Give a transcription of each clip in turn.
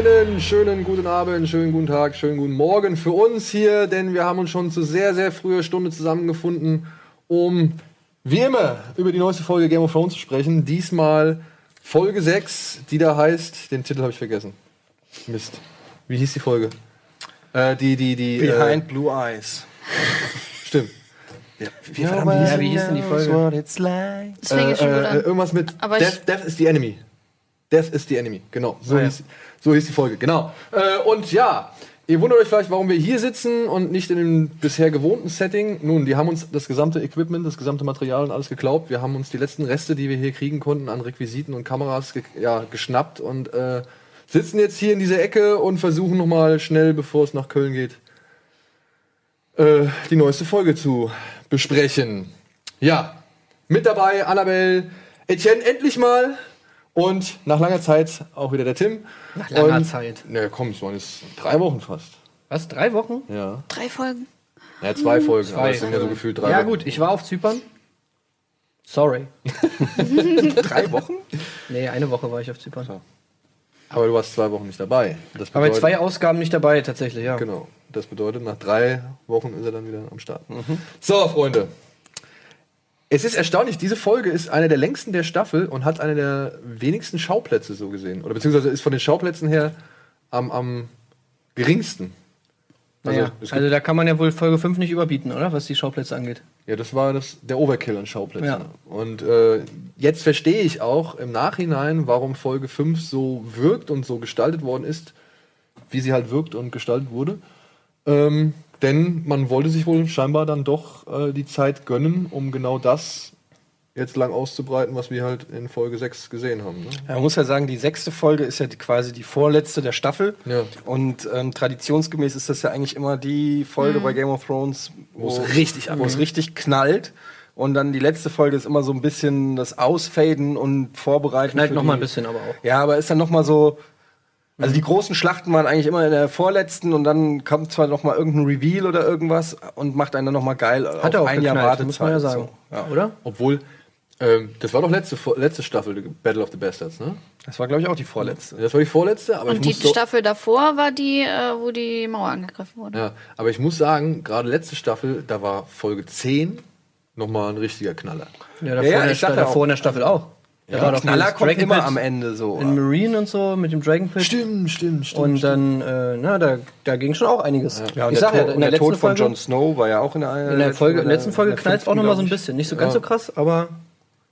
Einen schönen guten Abend, schönen guten Tag, schönen guten Morgen für uns hier, denn wir haben uns schon zu sehr, sehr früher Stunde zusammengefunden, um wie immer über die neueste Folge Game of Thrones zu sprechen. Diesmal Folge 6, die da heißt, den Titel habe ich vergessen. Mist. Wie hieß die Folge? Behind Blue Eyes. Stimmt. Ja, wie hieß denn die Folge? Irgendwas mit Death is the Enemy. Death is the Enemy, genau. So hieß die Folge, genau. Und ja, ihr wundert euch vielleicht, warum wir hier sitzen und nicht in dem bisher gewohnten Setting. Nun, die haben uns das gesamte Equipment, das gesamte Material und alles geklaut. Wir haben uns die letzten Reste, die wir hier kriegen konnten, an Requisiten und Kameras geschnappt und sitzen jetzt hier in dieser Ecke und versuchen nochmal schnell, bevor es nach Köln geht, die neueste Folge zu besprechen. Ja, mit dabei Annabelle, Etienne endlich mal und nach langer Zeit auch wieder der Tim. Nach langer Zeit? Na komm, es waren jetzt 3 Wochen fast. Was, 3 Wochen? Ja. 3 Folgen? Ja, 2 Folgen, aber es sind ja so gefühlt 3 Wochen. Ja gut, ich war auf Zypern. Sorry. 3 Wochen? Nee, 1 Woche war ich auf Zypern. So. Aber du warst 2 Wochen nicht dabei. Das bedeutet, aber 2 Ausgaben nicht dabei, tatsächlich, ja. Genau. Das bedeutet, nach 3 Wochen ist er dann wieder am Start. Mhm. So, Freunde. Es ist erstaunlich, diese Folge ist eine der längsten der Staffel und hat eine der wenigsten Schauplätze so gesehen. Oder beziehungsweise ist von den Schauplätzen her am geringsten. Also, naja, also da kann man ja wohl Folge 5 nicht überbieten, oder? Was die Schauplätze angeht. Ja, das war der Overkill an Schauplätzen. Ja. Und jetzt verstehe ich auch im Nachhinein, warum Folge 5 so wirkt und so gestaltet worden ist, wie sie halt wirkt und gestaltet wurde. Denn man wollte sich wohl scheinbar dann doch die Zeit gönnen, um genau das jetzt lang auszubreiten, was wir halt in Folge 6 gesehen haben. Ne? Ja, man muss ja sagen, die 6. Folge ist ja quasi die vorletzte der Staffel. Ja. Und traditionsgemäß ist das ja eigentlich immer die Folge bei Game of Thrones, wo es richtig knallt. Und dann die letzte Folge ist immer so ein bisschen das Ausfaden und Vorbereiten. Knallt noch mal ein bisschen aber auch. Ja, aber ist dann noch mal so. Also die großen Schlachten waren eigentlich immer in der vorletzten und dann kommt zwar noch mal irgendein Reveal oder irgendwas und macht einen dann noch mal geil. Hat er auch ein Jahr Wartezeit, muss man ja sagen. So. Ja, oder? Obwohl, das war doch letzte Staffel, Battle of the Bastards, ne? Das war, glaube ich, auch die vorletzte. Das war die vorletzte, aber und die Staffel davor war die, wo die Mauer angegriffen wurde. Ja, aber ich muss sagen, gerade letzte Staffel, da war Folge 10 noch mal ein richtiger Knaller. Ja, davor in der Staffel auch. Ja, der Knaller kommt immer am Ende so. In Marine und so, mit dem Dragon Pit. Stimmt. Und dann, da ging schon auch einiges. Ja, ich sag ja, der Tod von Jon Snow war ja auch in der letzten Folge knallt es auch nochmal so ein bisschen. Nicht so ganz so krass, aber.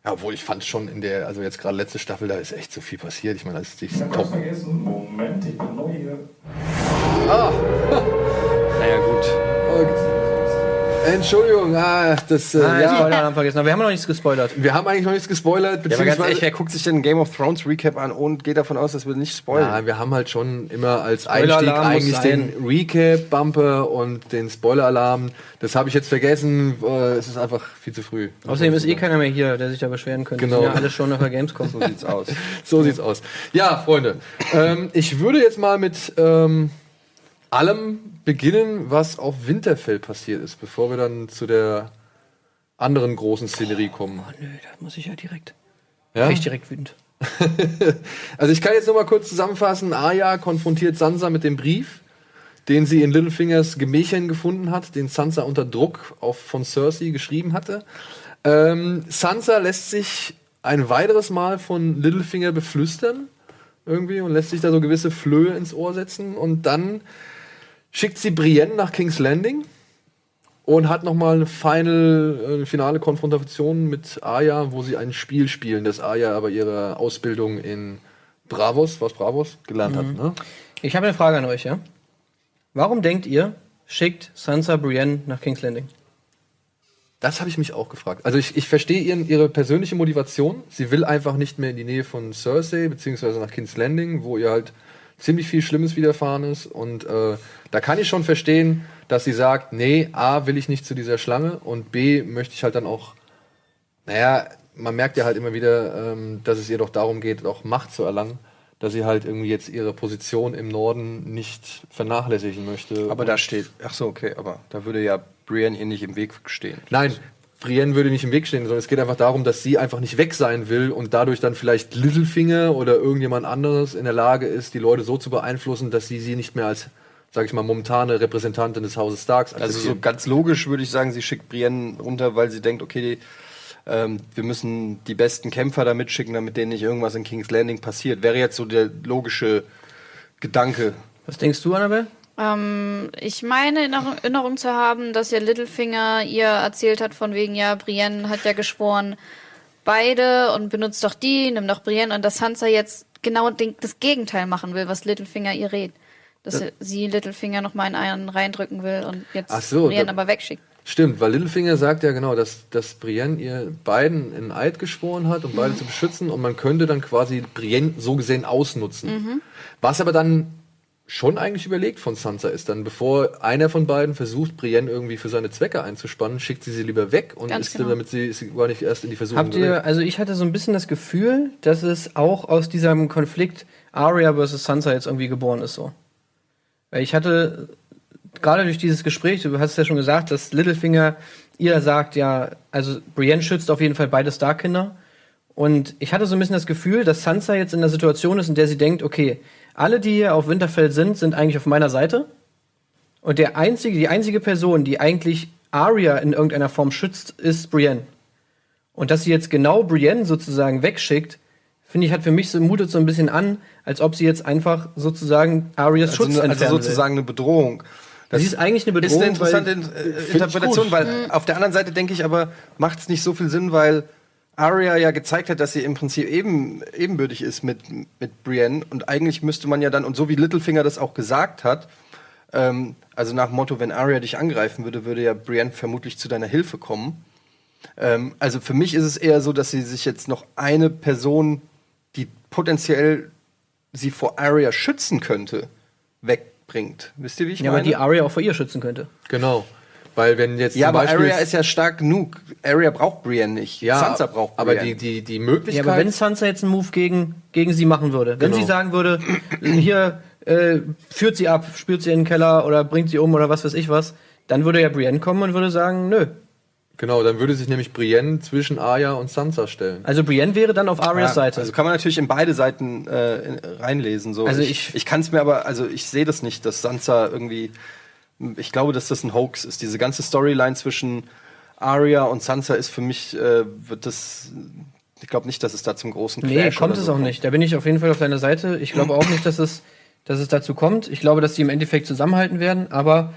Ja, obwohl ich fand schon also jetzt gerade letzte Staffel, da ist echt so viel passiert. Ich meine, das ist echt top. Moment, ich bin neu hier. Ah! Naja, gut. Okay. Entschuldigung, Spoiler haben vergessen. Aber wir haben noch nichts gespoilert. Wir haben eigentlich noch nichts gespoilert. Beziehungsweise, ja, aber ganz ehrlich, wer guckt sich denn Game of Thrones Recap an und geht davon aus, dass wir nicht spoilern? Ja, wir haben halt schon immer als Einstieg eigentlich den Recap-Bumper und den Spoiler-Alarm. Das habe ich jetzt vergessen. Es ist einfach viel zu früh. Außerdem ist keiner mehr hier, der sich da beschweren könnte. Genau. Wir sind ja alle schon nach der Gamescom. So sieht's aus. So sieht's aus. Ja, Freunde. Ich würde jetzt mal mit allem beginnen, was auf Winterfell passiert ist, bevor wir dann zu der anderen großen Szenerie kommen. Oh, nö, da muss ich ja direkt. Ja? Krieg ich direkt wütend. Also ich kann jetzt noch mal kurz zusammenfassen. Arya konfrontiert Sansa mit dem Brief, den sie in Littlefingers Gemächern gefunden hat, den Sansa unter Druck von Cersei geschrieben hatte. Sansa lässt sich ein weiteres Mal von Littlefinger beflüstern irgendwie und lässt sich da so gewisse Flöhe ins Ohr setzen und dann schickt sie Brienne nach King's Landing und hat nochmal eine finale Konfrontation mit Arya, wo sie ein Spiel spielen, das Arya aber ihre Ausbildung in Braavos gelernt hat. Ne? Ich habe eine Frage an euch, ja? Warum denkt ihr, schickt Sansa Brienne nach King's Landing? Das habe ich mich auch gefragt. Also ich verstehe ihre persönliche Motivation. Sie will einfach nicht mehr in die Nähe von Cersei, beziehungsweise nach King's Landing, wo ihr halt ziemlich viel Schlimmes widerfahren ist. Und da kann ich schon verstehen, dass sie sagt, nee, A, will ich nicht zu dieser Schlange und B, möchte ich halt dann auch, man merkt ja halt immer wieder, dass es ihr doch darum geht, auch Macht zu erlangen, dass sie halt irgendwie jetzt ihre Position im Norden nicht vernachlässigen möchte. Aber da würde ja Brienne ihr nicht im Weg stehen. Nein, Brienne würde nicht im Weg stehen, sondern es geht einfach darum, dass sie einfach nicht weg sein will und dadurch dann vielleicht Littlefinger oder irgendjemand anderes in der Lage ist, die Leute so zu beeinflussen, dass sie nicht mehr als, sag ich mal, momentane Repräsentantin des Hauses Starks akzeptieren. Also so ganz logisch würde ich sagen, sie schickt Brienne runter, weil sie denkt, okay, wir müssen die besten Kämpfer da mitschicken, damit denen nicht irgendwas in King's Landing passiert. Wäre jetzt so der logische Gedanke. Was denkst du, Annabelle? Ich meine in Erinnerung zu haben, dass ja Littlefinger ihr erzählt hat von wegen, ja, Brienne hat ja geschworen, beide und benutzt doch die, nimm doch Brienne, und dass Sansa jetzt genau das Gegenteil machen will, was Littlefinger ihr rät. Dass sie Littlefinger nochmal in einen reindrücken will und jetzt Brienne aber wegschickt. Stimmt, weil Littlefinger sagt ja genau, dass Brienne ihr beiden in Eid geschworen hat, um beide zu beschützen, und man könnte dann quasi Brienne so gesehen ausnutzen. Was aber dann schon eigentlich überlegt von Sansa ist. Dann, bevor einer von beiden versucht, Brienne irgendwie für seine Zwecke einzuspannen, schickt sie lieber weg und damit sie gar nicht erst in die Versuchung gerät. Also ich hatte so ein bisschen das Gefühl, dass es auch aus diesem Konflikt Arya versus Sansa jetzt irgendwie geboren ist, so. Weil ich hatte, gerade durch dieses Gespräch, du hast es ja schon gesagt, dass Littlefinger ihr sagt, ja, also Brienne schützt auf jeden Fall beide Stark-Kinder. Und ich hatte so ein bisschen das Gefühl, dass Sansa jetzt in der Situation ist, in der sie denkt, okay, alle, die hier auf Winterfell sind, sind eigentlich auf meiner Seite. Und die einzige Person, die eigentlich Arya in irgendeiner Form schützt, ist Brienne. Und dass sie jetzt genau Brienne sozusagen wegschickt, finde ich, hat für mich so, mutet so ein bisschen an, als ob sie jetzt einfach sozusagen Aryas Schutz entfernen will. Also sozusagen eine Bedrohung. Das ist eigentlich eine Bedrohung. Ist eine interessante Interpretation, weil auf der anderen Seite denke ich aber, macht es nicht so viel Sinn, weil Arya ja gezeigt hat, dass sie im Prinzip ebenbürtig ist mit Brienne. Und eigentlich müsste man ja dann, und so wie Littlefinger das auch gesagt hat, also nach Motto, wenn Arya dich angreifen würde, würde ja Brienne vermutlich zu deiner Hilfe kommen. Also für mich ist es eher so, dass sie sich jetzt noch eine Person, die potenziell sie vor Arya schützen könnte, wegbringt. Wisst ihr, wie ich meine? Ja, aber die Arya auch vor ihr schützen könnte. Genau. Weil wenn jetzt ja, aber Arya ist ja stark genug. Arya braucht Brienne nicht. Ja, Sansa braucht Brienne. Aber die Möglichkeit... Ja, aber wenn Sansa jetzt einen Move gegen sie machen würde, wenn sie sagen würde, hier, führt sie ab, spürt sie in den Keller oder bringt sie um oder was weiß ich was, dann würde ja Brienne kommen und würde sagen, nö. Genau, dann würde sich nämlich Brienne zwischen Arya und Sansa stellen. Also Brienne wäre dann auf Aryas Seite. Also kann man natürlich in beide Seiten reinlesen. So. Also ich kann es mir aber... Also ich sehe das nicht, dass Sansa irgendwie... Ich glaube, dass das ein Hoax ist. Diese ganze Storyline zwischen Arya und Sansa ist für mich, wird das. Ich glaube nicht, dass es da zum großen Clash kommt. Nee, kommt es auch nicht. Da bin ich auf jeden Fall auf deiner Seite. Ich glaube auch nicht, dass es dazu kommt. Ich glaube, dass die im Endeffekt zusammenhalten werden. Aber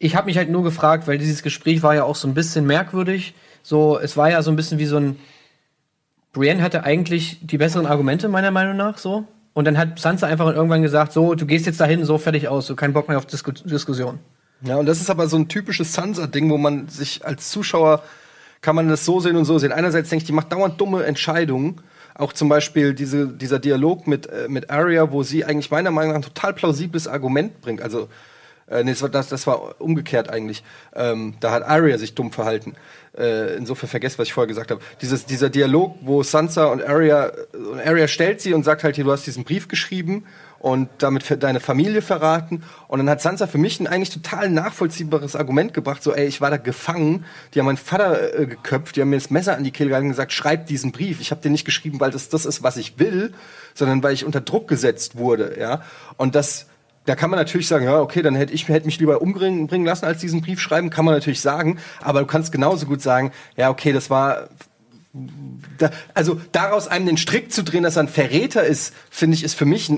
ich habe mich halt nur gefragt, weil dieses Gespräch war ja auch so ein bisschen merkwürdig. So, es war ja so ein bisschen wie so ein. Brienne hatte eigentlich die besseren Argumente, meiner Meinung nach, so. Und dann hat Sansa einfach irgendwann gesagt, so, du gehst jetzt dahin, so, fertig aus, so, kein Bock mehr auf Diskussion. Ja, und das ist aber so ein typisches Sansa-Ding, wo man sich als Zuschauer, kann man das so sehen und so sehen. Einerseits denke ich, die macht dauernd dumme Entscheidungen. Auch zum Beispiel dieser Dialog mit Arya, wo sie eigentlich meiner Meinung nach ein total plausibles Argument bringt. Also, das war umgekehrt eigentlich. Da hat Arya sich dumm verhalten. Insofern vergesst, was ich vorher gesagt habe. Dieser Dialog, wo Sansa und Arya stellt sie und sagt halt, hier, du hast diesen Brief geschrieben und damit deine Familie verraten. Und dann hat Sansa für mich ein eigentlich total nachvollziehbares Argument gebracht, so, ey, ich war da gefangen, die haben meinen Vater geköpft, die haben mir das Messer an die Kehle gehalten und gesagt, schreib diesen Brief. Ich habe den nicht geschrieben, weil das ist, was ich will, sondern weil ich unter Druck gesetzt wurde, ja. Und da kann man natürlich sagen, ja, okay, dann hätte mich lieber umbringen lassen, als diesen Brief schreiben, kann man natürlich sagen. Aber du kannst genauso gut sagen, ja, okay, das war... also daraus einem den Strick zu drehen, dass er ein Verräter ist, finde ich, ist für mich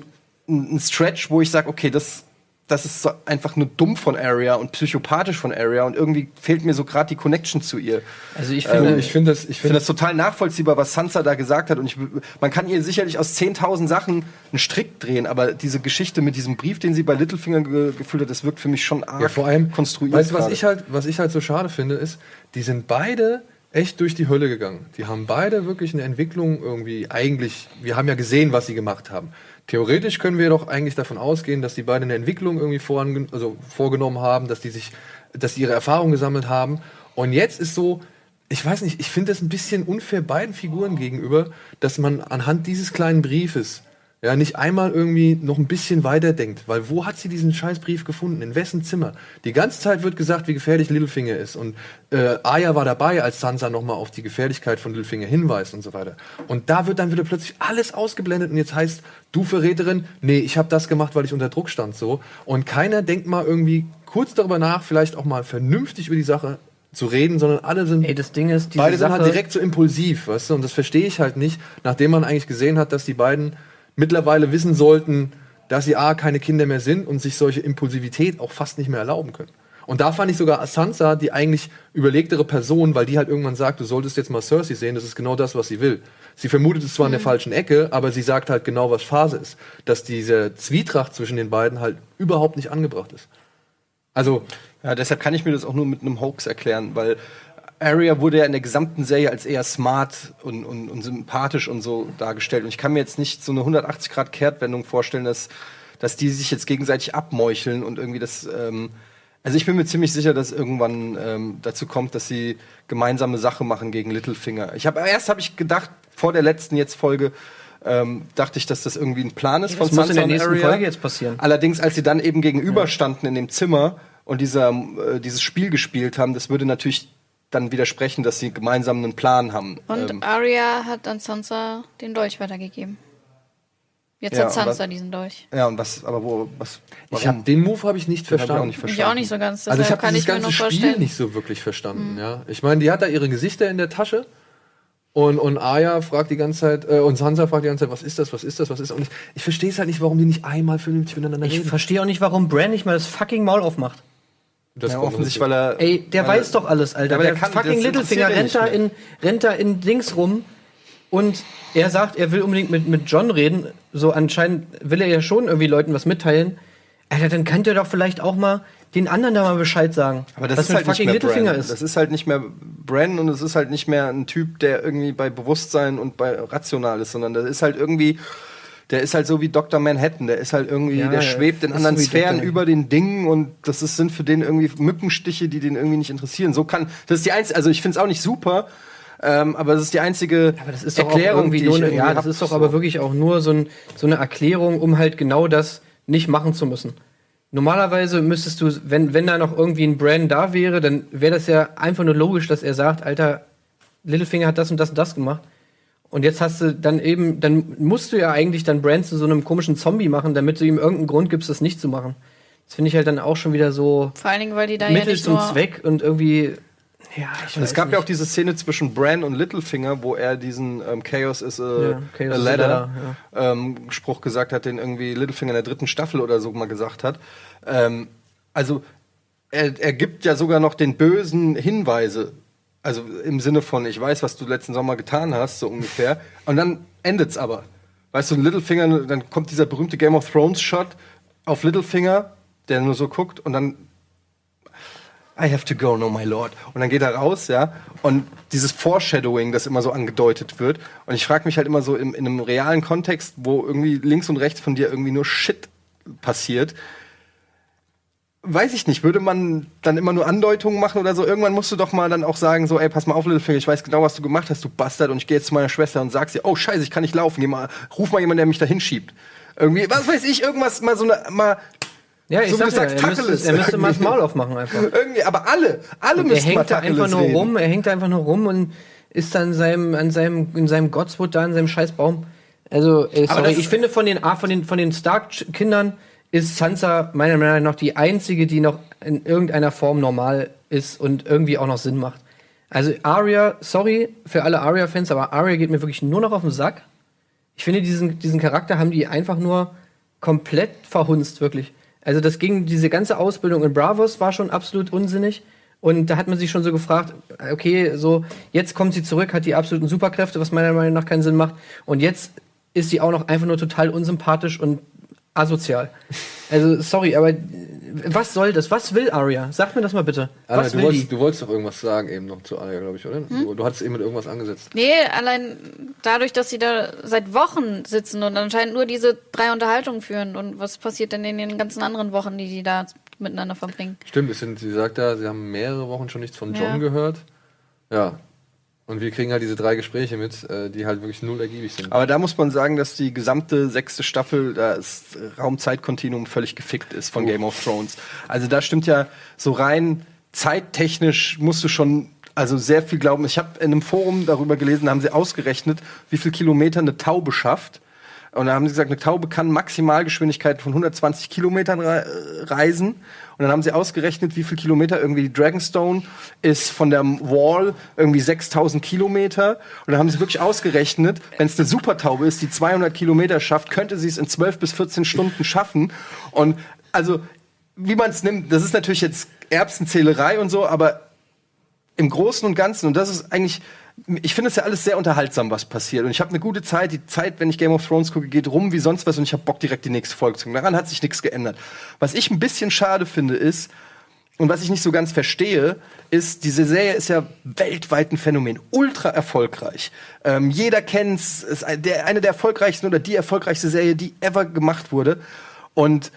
ein Stretch, wo ich sage, okay, das ist einfach nur dumm von Arya und psychopathisch von Arya und irgendwie fehlt mir so gerade die Connection zu ihr. Also ich finde ich finde das total nachvollziehbar, was Sansa da gesagt hat, und man kann ihr sicherlich aus 10.000 Sachen einen Strick drehen, aber diese Geschichte mit diesem Brief, den sie bei Littlefinger geführt hat, das wirkt für mich schon arg vor allem konstruiert. Weißt du, was ich halt so schade finde, ist, die sind beide echt durch die Hölle gegangen. Die haben beide wirklich eine Entwicklung irgendwie eigentlich, wir haben ja gesehen, was sie gemacht haben. Theoretisch können wir doch eigentlich davon ausgehen, dass die beiden eine Entwicklung irgendwie vorgenommen haben, dass die ihre Erfahrungen gesammelt haben. Und jetzt ist so, ich weiß nicht, ich finde das ein bisschen unfair beiden Figuren gegenüber, dass man anhand dieses kleinen Briefes Ja, nicht einmal irgendwie noch ein bisschen weiterdenkt, weil wo hat sie diesen Scheißbrief gefunden? In wessen Zimmer? Die ganze Zeit wird gesagt, wie gefährlich Littlefinger ist. Und Arya war dabei, als Sansa nochmal auf die Gefährlichkeit von Littlefinger hinweist und so weiter. Und da wird dann wieder plötzlich alles ausgeblendet und jetzt heißt, du Verräterin, nee, ich habe das gemacht, weil ich unter Druck stand so. Und keiner denkt mal irgendwie kurz darüber nach, vielleicht auch mal vernünftig über die Sache zu reden, sondern alle sind, ey, das Ding ist, diese beide sind halt direkt so impulsiv, weißt du? Und das verstehe ich halt nicht, nachdem man eigentlich gesehen hat, dass die beiden mittlerweile wissen sollten, dass sie A, keine Kinder mehr sind und sich solche Impulsivität auch fast nicht mehr erlauben können. Und da fand ich sogar Sansa, die eigentlich überlegtere Person, weil die halt irgendwann sagt, du solltest jetzt mal Cersei sehen, das ist genau das, was sie will. Sie vermutet es zwar in der falschen Ecke, aber sie sagt halt genau, was Phase ist. Dass diese Zwietracht zwischen den beiden halt überhaupt nicht angebracht ist. Also, ja, deshalb kann ich mir das auch nur mit einem Hoax erklären, weil Arya wurde ja in der gesamten Serie als eher smart und sympathisch und so dargestellt. Und ich kann mir jetzt nicht so eine 180-Grad-Kehrtwendung vorstellen, dass die sich jetzt gegenseitig abmeucheln und irgendwie das. Also ich bin mir ziemlich sicher, dass irgendwann dazu kommt, dass sie gemeinsame Sache machen gegen Littlefinger. Erst habe ich gedacht, vor der letzten Folge, dachte ich, dass das irgendwie ein Plan ist von Sansa und Arya. Das muss in der nächsten Folge jetzt passieren. Allerdings, als sie dann eben gegenüberstanden in dem Zimmer und dieses Spiel gespielt haben, das würde natürlich dann widersprechen, dass sie gemeinsam einen Plan haben. Und Arya hat an Sansa den Dolch weitergegeben. Jetzt hat Sansa diesen Dolch. Ja, und was, aber wo, was, warum? Den Move habe ich nicht verstanden. Ich auch nicht so ganz. Also ich habe das ganze Spiel nicht so wirklich verstanden. Ja? Ich meine, die hat da ihre Gesichter in der Tasche und Arya fragt die ganze Zeit, und Sansa fragt die ganze Zeit, was ist das, was ist das, was ist das? Und ich verstehe es halt nicht, warum die nicht einmal vernünftig miteinander reden. Ich verstehe auch nicht, warum Bran nicht mal das fucking Maul aufmacht. Das offensichtlich, weil er. Ey, der weiß doch alles, Alter. Aber der kann, fucking Littlefinger rennt da in Dings rum und er sagt, er will unbedingt mit Jon reden. So anscheinend will er ja schon irgendwie Leuten was mitteilen. Alter, dann könnt ihr doch vielleicht auch mal den anderen da mal Bescheid sagen. Aber das was ist halt fucking nicht mehr Littlefinger ist. Das ist halt nicht mehr Bran und es ist halt nicht mehr ein Typ, der irgendwie bei Bewusstsein und bei rational ist, sondern das ist halt irgendwie. Der ist halt so wie Dr. Manhattan, der ist halt irgendwie, der schwebt in anderen Sphären über den Dingen und das sind für den irgendwie Mückenstiche, die den irgendwie nicht interessieren. So kann, das ist die einzige, also ich find's auch nicht super, aber das ist die einzige Erklärung, wie du. Ja, das ist doch aber wirklich auch nur so eine Erklärung, um halt genau das nicht machen zu müssen. Normalerweise müsstest du, wenn da noch irgendwie ein Brand da wäre, dann wäre das ja einfach nur logisch, dass er sagt, Alter, Littlefinger hat das und das und das gemacht. Und jetzt hast du dann musst du ja eigentlich dann Bran zu so einem komischen Zombie machen, damit du ihm irgendeinen Grund gibst, das nicht zu machen. Das finde ich halt dann auch schon wieder so. Vor allen Dingen, weil die da Mittel zum Zweck und irgendwie. Ja, ich weiß es gab nicht. Ja auch diese Szene zwischen Bran und Littlefinger, wo er diesen Chaos is a ladder Spruch gesagt hat, den irgendwie Littlefinger in der 3. Staffel oder so mal gesagt hat. Also er gibt ja sogar noch den bösen Hinweise. Also im Sinne von, ich weiß, was du letzten Sommer getan hast, so ungefähr. Und dann endet's aber. Weißt du, Littlefinger, dann kommt dieser berühmte Game of Thrones-Shot auf Littlefinger, der nur so guckt und dann I have to go, no my lord. Und dann geht er raus, ja. Und dieses Foreshadowing, das immer so angedeutet wird. Und ich frage mich halt immer so in einem realen Kontext, wo irgendwie links und rechts von dir irgendwie nur Shit passiert. Weiß ich nicht, würde man dann immer nur Andeutungen machen oder so? Irgendwann musst du doch mal dann auch sagen, so, ey, pass mal auf, Littlefinger, ich weiß genau, was du gemacht hast, du Bastard, und ich gehe jetzt zu meiner Schwester und sag sie, oh, scheiße, ich kann nicht laufen, ruf mal jemanden, der mich da hinschiebt. Irgendwie, was weiß ich, irgendwas, mal so eine, mal, ja, ich so wie du sagst, Tacheles. Er müsste mal das Maul aufmachen einfach. Irgendwie, aber alle müssen mal Tacheles reden. Er hängt da einfach nur rum und ist dann in seinem Godswood da, in seinem scheiß Baum. Also, sorry, ich finde von den Stark-Kindern, ist Sansa meiner Meinung nach die einzige, die noch in irgendeiner Form normal ist und irgendwie auch noch Sinn macht. Also Arya, sorry für alle Arya-Fans, aber Arya geht mir wirklich nur noch auf den Sack. Ich finde, diesen Charakter haben die einfach nur komplett verhunzt, wirklich. Also das ging, diese ganze Ausbildung in Braavos war schon absolut unsinnig. Und da hat man sich schon so gefragt, okay, so, jetzt kommt sie zurück, hat die absoluten Superkräfte, was meiner Meinung nach keinen Sinn macht. Und jetzt ist sie auch noch einfach nur total unsympathisch und asozial. Also, sorry, aber was soll das? Was will Arya? Sag mir das mal bitte. Alter, was will die? Du wolltest doch irgendwas sagen eben noch zu Arya, glaube ich, oder? Du hattest eben mit irgendwas angesetzt. Nee, allein dadurch, dass sie da seit Wochen sitzen und anscheinend nur diese 3 Unterhaltungen führen. Und was passiert denn in den ganzen anderen Wochen, die da miteinander verbringen? Stimmt, sie sagt da, sie haben mehrere Wochen schon nichts von Jon gehört. Ja. Und wir kriegen halt diese drei Gespräche mit, die halt wirklich null ergiebig sind. Aber da muss man sagen, dass die gesamte 6. Staffel, das Raum-Zeit-Kontinuum völlig gefickt ist von Game of Thrones. Also da stimmt ja so rein zeittechnisch musst du schon also sehr viel glauben. Ich habe in einem Forum darüber gelesen, da haben sie ausgerechnet, wie viel Kilometer eine Taube schafft. Und da haben sie gesagt, eine Taube kann Maximalgeschwindigkeit von 120 Kilometern reisen. Und dann haben sie ausgerechnet, wie viel Kilometer irgendwie Dragonstone ist von der Wall, irgendwie 6000 Kilometer. Und dann haben sie wirklich ausgerechnet, wenn es eine Supertaube ist, die 200 Kilometer schafft, könnte sie es in 12 bis 14 Stunden schaffen. Und also, wie man es nimmt, das ist natürlich jetzt Erbsenzählerei und so, aber im Großen und Ganzen, und das ist eigentlich... Ich finde es ja alles sehr unterhaltsam, was passiert. Und ich habe eine gute Zeit. Die Zeit, wenn ich Game of Thrones gucke, geht rum wie sonst was. Und ich habe Bock, direkt die nächste Folge zu gucken. Daran hat sich nichts geändert. Was ich ein bisschen schade finde ist, und was ich nicht so ganz verstehe, ist, diese Serie ist ja weltweit ein Phänomen. Ultra erfolgreich. Jeder kennt's. Ist eine der erfolgreichsten oder die erfolgreichste Serie, die ever gemacht wurde. Und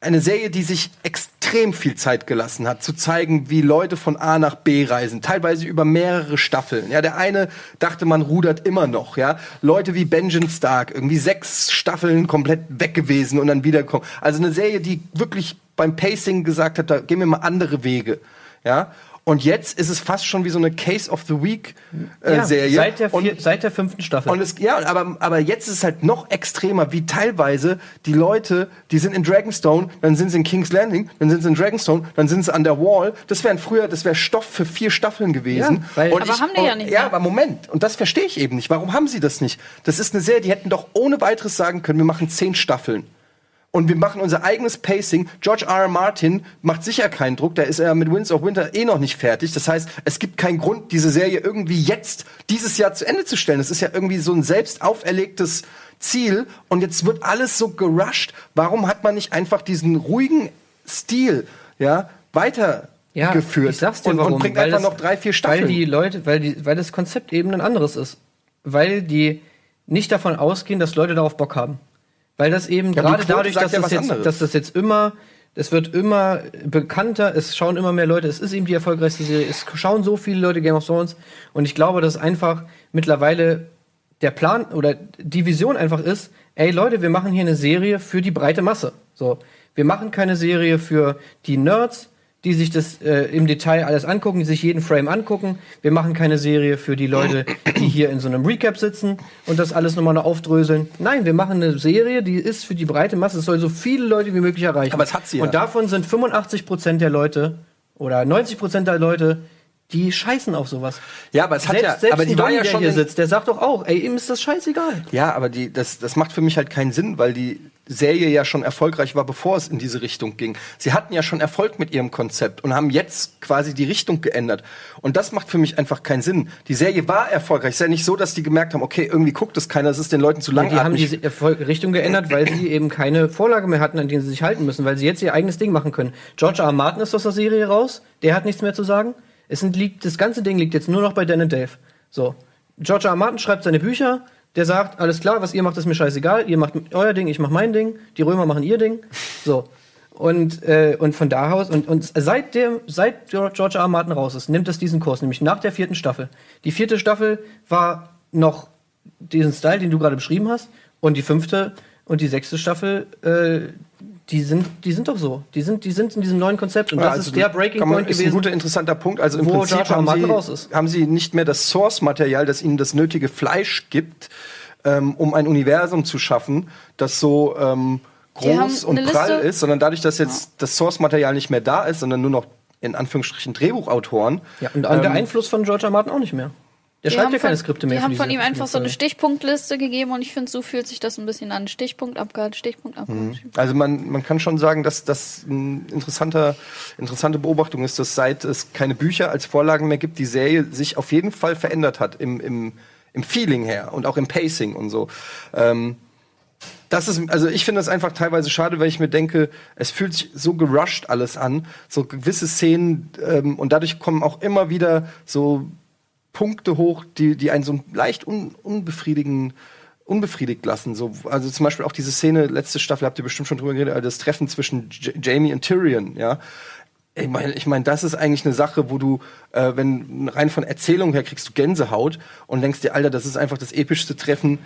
eine Serie, die sich extrem viel Zeit gelassen hat, zu zeigen, wie Leute von A nach B reisen. Teilweise über mehrere Staffeln. Ja, der eine dachte, man rudert immer noch. Ja, Leute wie Benjen Stark, irgendwie 6 Staffeln komplett weg gewesen und dann wiederkommen. Also eine Serie, die wirklich beim Pacing gesagt hat, da gehen wir mal andere Wege. Ja. Und jetzt ist es fast schon wie so eine Case of the Week Serie. Seit der 5. Staffel. Und es, ja, aber jetzt ist es halt noch extremer, wie teilweise die Leute, die sind in Dragonstone, dann sind sie in King's Landing, dann sind sie in Dragonstone, dann sind sie an der Wall. Das wäre Stoff für 4 Staffeln gewesen. Ja, haben die ja nicht. Ja, aber Moment. Und das verstehe ich eben nicht. Warum haben sie das nicht? Das ist eine Serie, die hätten doch ohne weiteres sagen können, wir machen 10 Staffeln. Und wir machen unser eigenes Pacing. George R. R. Martin macht sicher keinen Druck. Da ist er mit Winds of Winter noch nicht fertig. Das heißt, es gibt keinen Grund, diese Serie irgendwie jetzt, dieses Jahr zu Ende zu stellen. Das ist ja irgendwie so ein selbst auferlegtes Ziel. Und jetzt wird alles so gerusht. Warum hat man nicht einfach diesen ruhigen Stil, ja, weitergeführt? Ja, ich sag's dir warum. Und bringt einfach noch 3, 4 Staffeln. Weil das Konzept eben ein anderes ist. Weil die nicht davon ausgehen, dass Leute darauf Bock haben. Weil das eben gerade dadurch, es wird immer bekannter, es schauen immer mehr Leute, es ist eben die erfolgreichste Serie, es schauen so viele Leute Game of Thrones und ich glaube, dass einfach mittlerweile der Plan oder die Vision einfach ist, ey Leute, wir machen hier eine Serie für die breite Masse. So, wir machen keine Serie für die Nerds, die sich das im Detail alles angucken, die sich jeden Frame angucken. Wir machen keine Serie für die Leute, die hier in so einem Recap sitzen und das alles nochmal aufdröseln. Nein, wir machen eine Serie, die ist für die breite Masse. Es soll so viele Leute wie möglich erreichen. Aber es hat sie ja. Und davon sind 85% der Leute oder 90% der Leute, die scheißen auf sowas. Ja, aber es hat aber die Donny, der hier sitzt, der sagt doch auch, ey, ihm ist das scheißegal. Ja, aber das macht für mich halt keinen Sinn, weil die Serie ja schon erfolgreich war, bevor es in diese Richtung ging. Sie hatten ja schon Erfolg mit ihrem Konzept und haben jetzt quasi die Richtung geändert. Und das macht für mich einfach keinen Sinn. Die Serie war erfolgreich. Es ist ja nicht so, dass die gemerkt haben, okay, irgendwie guckt das keiner, es ist den Leuten zu langatmig. Ja, die haben die Richtung geändert, weil sie eben keine Vorlage mehr hatten, an denen sie sich halten müssen, weil sie jetzt ihr eigenes Ding machen können. George R. R. Martin ist aus der Serie raus, der hat nichts mehr zu sagen. Das ganze Ding liegt jetzt nur noch bei Dan und Dave. So. George R. R. Martin schreibt seine Bücher. Der sagt, alles klar, was ihr macht, ist mir scheißegal. Ihr macht euer Ding, ich mach mein Ding. Die Römer machen ihr Ding. So. Und von da aus, und seit George R. R. Martin raus ist, nimmt es diesen Kurs, nämlich nach der 4. Staffel. Die 4. Staffel war noch diesen Style, den du gerade beschrieben hast. Und die 5. und die 6. Staffel, die sind doch so. Die sind in diesem neuen Konzept. Und ja, das ist der Breaking Point gewesen. Das ist ein guter, interessanter Punkt. Also im Prinzip haben sie nicht mehr das Source-Material, das ihnen das nötige Fleisch gibt, um ein Universum zu schaffen, das so groß und prall ist, sondern dadurch, dass jetzt das Source-Material nicht mehr da ist, sondern nur noch in Anführungsstrichen Drehbuchautoren. Ja, und der Einfluss von George R. R. Martin auch nicht mehr. Der schreibt ja keine Skripte mehr. Die haben von ihm einfach so eine Stichpunktliste gegeben und ich finde, so fühlt sich das ein bisschen an. Stichpunkt abgehakt. Mhm. Also man kann schon sagen, dass das eine interessante Beobachtung ist, dass seit es keine Bücher als Vorlagen mehr gibt, die Serie sich auf jeden Fall verändert hat im Feeling her und auch im Pacing und so. Ich finde das einfach teilweise schade, weil ich mir denke, es fühlt sich so gerusht alles an, so gewisse Szenen und dadurch kommen auch immer wieder so Punkte hoch, die einen so leicht unbefriedigt lassen. So, also zum Beispiel auch diese Szene, letzte Staffel habt ihr bestimmt schon drüber geredet, das Treffen zwischen Jamie und Tyrion, ja. Ich meine, das ist eigentlich eine Sache, wo du, wenn rein von Erzählung her, kriegst du Gänsehaut und denkst dir, Alter, das ist einfach das epischste Treffen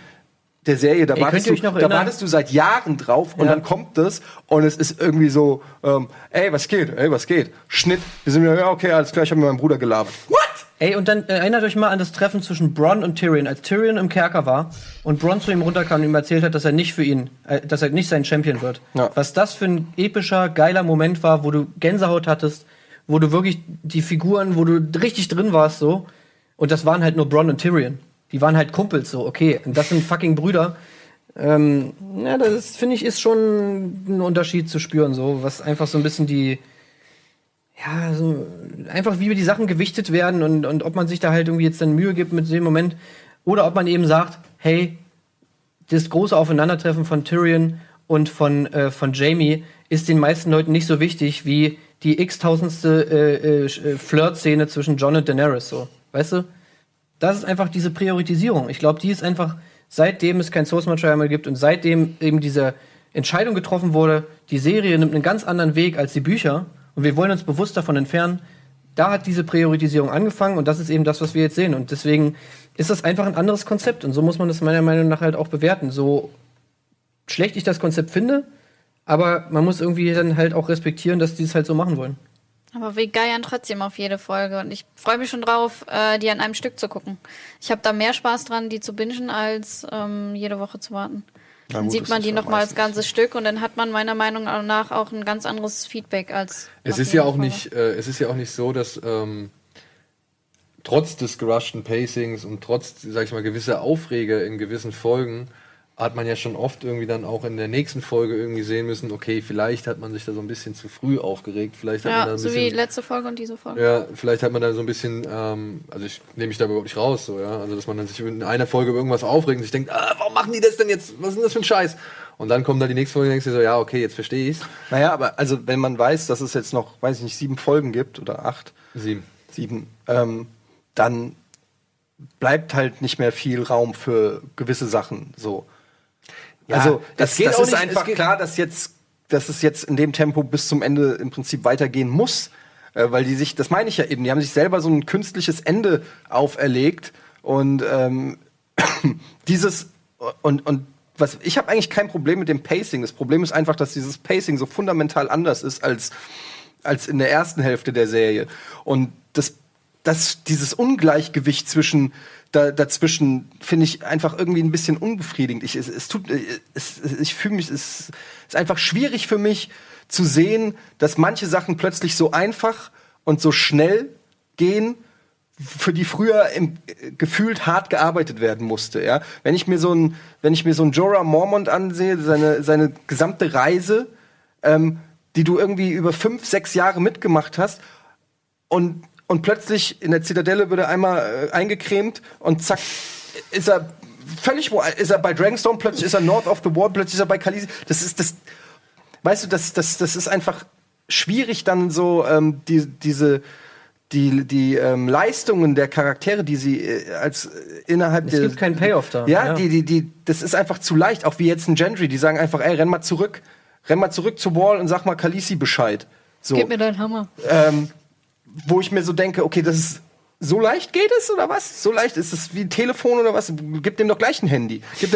der Serie. Da wartest du seit Jahren drauf und dann kommt das und es ist irgendwie so, ey, was geht? Schnitt. Wir sind wieder, ja, okay, alles klar, ich hab mit meinem Bruder gelabert. What? Ey, und dann erinnert euch mal an das Treffen zwischen Bronn und Tyrion. Als Tyrion im Kerker war und Bronn zu ihm runterkam und ihm erzählt hat, dass er nicht für ihn, dass er nicht sein Champion wird. Ja. Was das für ein epischer, geiler Moment war, wo du Gänsehaut hattest, wo du wirklich die Figuren, wo du richtig drin warst, so. Und das waren halt nur Bronn und Tyrion. Die waren halt Kumpels, so, okay. Und das sind fucking Brüder. Ja, das, finde ich, ist schon ein Unterschied zu spüren, so. Was einfach so ein bisschen die... Ja, so einfach wie die Sachen gewichtet werden und ob man sich da halt irgendwie jetzt dann Mühe gibt mit dem Moment oder ob man eben sagt, hey, das große Aufeinandertreffen von Tyrion und von Jamie ist den meisten Leuten nicht so wichtig wie die x-tausendste Flirt-Szene zwischen Jon und Daenerys, so, weißt du? Das ist einfach diese Priorisierung. Ich glaube, die ist einfach, seitdem es kein Source Material mehr gibt und seitdem eben diese Entscheidung getroffen wurde, die Serie nimmt einen ganz anderen Weg als die Bücher. Und wir wollen uns bewusst davon entfernen. Da hat diese Priorisierung angefangen und das ist eben das, was wir jetzt sehen. Und deswegen ist das einfach ein anderes Konzept. Und so muss man das meiner Meinung nach halt auch bewerten. So schlecht ich das Konzept finde, aber man muss irgendwie dann halt auch respektieren, dass die es halt so machen wollen. Aber wir geiern trotzdem auf jede Folge. Und ich freue mich schon drauf, die an einem Stück zu gucken. Ich habe da mehr Spaß dran, die zu bingen, als jede Woche zu warten. Dann sieht man die nochmal als ganzes Stück und dann hat man meiner Meinung nach auch ein ganz anderes Feedback als. Es ist ja auch nicht so, dass trotz des gerushten Pacings und trotz, sag ich mal, gewisser Aufreger in gewissen Folgen hat man ja schon oft irgendwie dann auch in der nächsten Folge irgendwie sehen müssen, okay, vielleicht hat man sich da so ein bisschen zu früh aufgeregt, vielleicht hat man da ein bisschen, so wie letzte Folge und diese Folge. Ja, vielleicht hat man da so ein bisschen, also ich nehme mich da überhaupt nicht raus, so, ja, also dass man dann sich in einer Folge über irgendwas aufregt und sich denkt, warum machen die das denn jetzt, was ist denn das für ein Scheiß? Und dann kommt da die nächste Folge und denkst dir so, ja, okay, jetzt verstehe ich's. Naja, aber also wenn man weiß, dass es jetzt noch, weiß ich nicht, 7 Folgen gibt oder 8. 7. Dann bleibt halt nicht mehr viel Raum für gewisse Sachen, so. Ja, also, es ist einfach klar, dass es jetzt in dem Tempo bis zum Ende im Prinzip weitergehen muss, weil die sich, das meine ich ja eben, die haben sich selber so ein künstliches Ende auferlegt und ich habe eigentlich kein Problem mit dem Pacing. Das Problem ist einfach, dass dieses Pacing so fundamental anders ist als in der ersten Hälfte der Serie und das dieses Ungleichgewicht dazwischen finde ich einfach irgendwie ein bisschen unbefriedigend. Es ist einfach schwierig für mich zu sehen, dass manche Sachen plötzlich so einfach und so schnell gehen, für die früher gefühlt hart gearbeitet werden musste, ja? Wenn ich mir so einen Jorah Mormont ansehe, seine gesamte Reise, die du irgendwie über 5-6 Jahre mitgemacht hast und plötzlich in der Zitadelle wird er einmal eingecremt und zack, ist er bei Dragonstone, plötzlich ist er north of the Wall, plötzlich ist er bei Khaleesi. Das ist einfach schwierig dann so, die Leistungen der Charaktere, die sie es gibt keinen Payoff da. Ja. Das ist einfach zu leicht, auch wie jetzt ein Gendry, die sagen einfach, ey, renn mal zurück zu Wall und sag mal Khaleesi Bescheid. So. Gib mir deinen Hammer. Wo ich mir so denke, okay, das ist, so leicht geht es oder was? So leicht ist es wie ein Telefon oder was? Gib dem doch gleich ein Handy. Ey,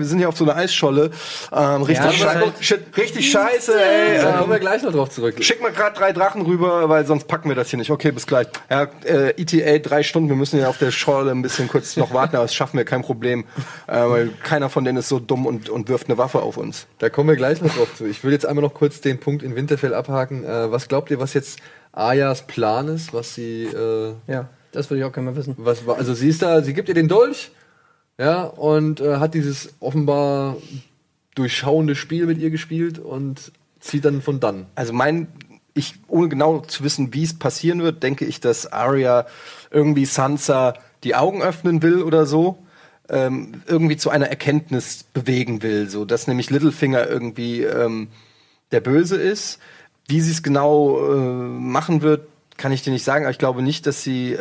wir sind hier auf so einer Eisscholle. Richtig scheiße, ey. Da kommen wir gleich noch drauf zurück. Schick mal gerade 3 Drachen rüber, weil sonst packen wir das hier nicht. Okay, bis gleich. Ja, ETA 3 Stunden, wir müssen ja auf der Scholle ein bisschen kurz noch warten, aber das schaffen wir, kein Problem. Weil keiner von denen ist so dumm und wirft eine Waffe auf uns. Da kommen wir gleich noch drauf zu. Ich will jetzt einmal noch kurz den Punkt in Winterfell abhaken. Was glaubt ihr, was jetzt Aryas Plan ist, was sie... das würde ich auch gerne mal wissen. Also sie ist da, sie gibt ihr den Dolch, ja, und hat dieses offenbar durchschauende Spiel mit ihr gespielt und zieht dann von dann. Also ohne genau zu wissen, wie es passieren wird, denke ich, dass Arya irgendwie Sansa die Augen öffnen will oder so, irgendwie zu einer Erkenntnis bewegen will, so, dass nämlich Littlefinger irgendwie der Böse ist. Wie sie es genau machen wird, kann ich dir nicht sagen, aber ich glaube nicht, dass sie,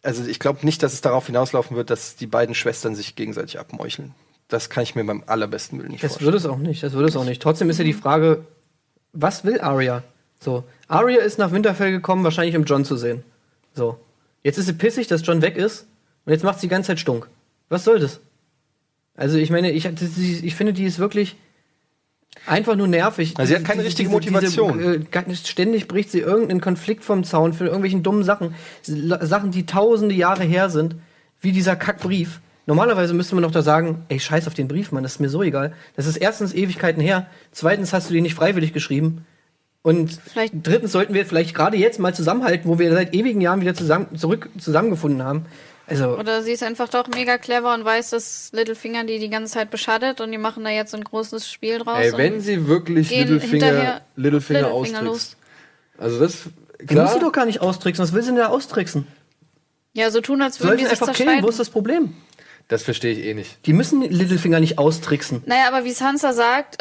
dass es darauf hinauslaufen wird, dass die beiden Schwestern sich gegenseitig abmeucheln. Das kann ich mir beim allerbesten Willen nicht vorstellen. Das würde es auch nicht. Trotzdem ist ja die Frage, was will Arya? So, Arya ist nach Winterfell gekommen, wahrscheinlich um Jon zu sehen. So, jetzt ist sie pissig, dass Jon weg ist und jetzt macht sie die ganze Zeit stunk. Was soll das? Also ich meine, ich finde, die ist wirklich einfach nur nervig. Also sie hat keine richtige Motivation. Ständig bricht sie irgendeinen Konflikt vom Zaun für irgendwelchen dummen Sachen. Sachen, die tausende Jahre her sind, wie dieser Kackbrief. Normalerweise müsste man doch da sagen, ey, scheiß auf den Brief, Mann, das ist mir so egal. Das ist erstens Ewigkeiten her, zweitens hast du den nicht freiwillig geschrieben und vielleicht drittens sollten wir vielleicht gerade jetzt mal zusammenhalten, wo wir seit ewigen Jahren wieder zusammengefunden haben. Also, oder sie ist einfach doch mega clever und weiß, dass Littlefinger die ganze Zeit beschadet und die machen da jetzt so ein großes Spiel draus. Ey, wenn sie wirklich Littlefinger austrickst. Also das, klar. Die muss sie doch gar nicht austricksen, was will sie denn da austricksen? Ja, so tun, als würden die sich zerscheiden. Killen, wo ist das Problem? Das verstehe ich eh nicht. Die müssen Littlefinger nicht austricksen. Naja, aber wie Sansa sagt,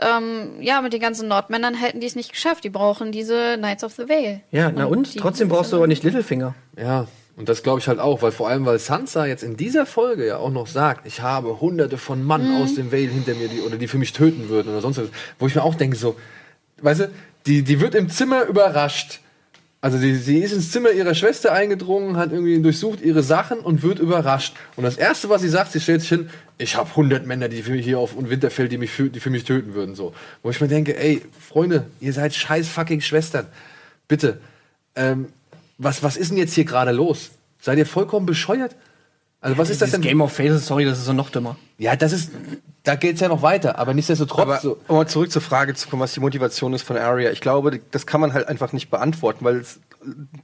ja, mit den ganzen Nordmännern hätten die es nicht geschafft. Die brauchen diese Knights of the Vale. Ja, na und? Trotzdem brauchst du aber nicht Littlefinger. Ja. Und das glaube ich halt auch, weil Sansa jetzt in dieser Folge ja auch noch sagt, ich habe hunderte von Mann aus dem Vale hinter mir, die für mich töten würden oder sonst was. Wo ich mir auch denke, so, weißt du, die wird im Zimmer überrascht. Also sie ist ins Zimmer ihrer Schwester eingedrungen, hat irgendwie durchsucht ihre Sachen und wird überrascht. Und das Erste, was sie sagt, sie stellt sich hin, ich habe 100 Männer, die für mich hier auf Winterfell, die für mich töten würden. So. Wo ich mir denke, ey, Freunde, ihr seid scheiß fucking Schwestern. Bitte, was ist denn jetzt hier gerade los? Seid ihr vollkommen bescheuert? Also was ist das denn? Game of Faces, sorry, das ist so noch dümmer. Ja, da geht's ja noch weiter, aber nichtsdestotrotz. Um mal zurück zur Frage zu kommen, was die Motivation ist von Arya. Ich glaube, das kann man halt einfach nicht beantworten, weil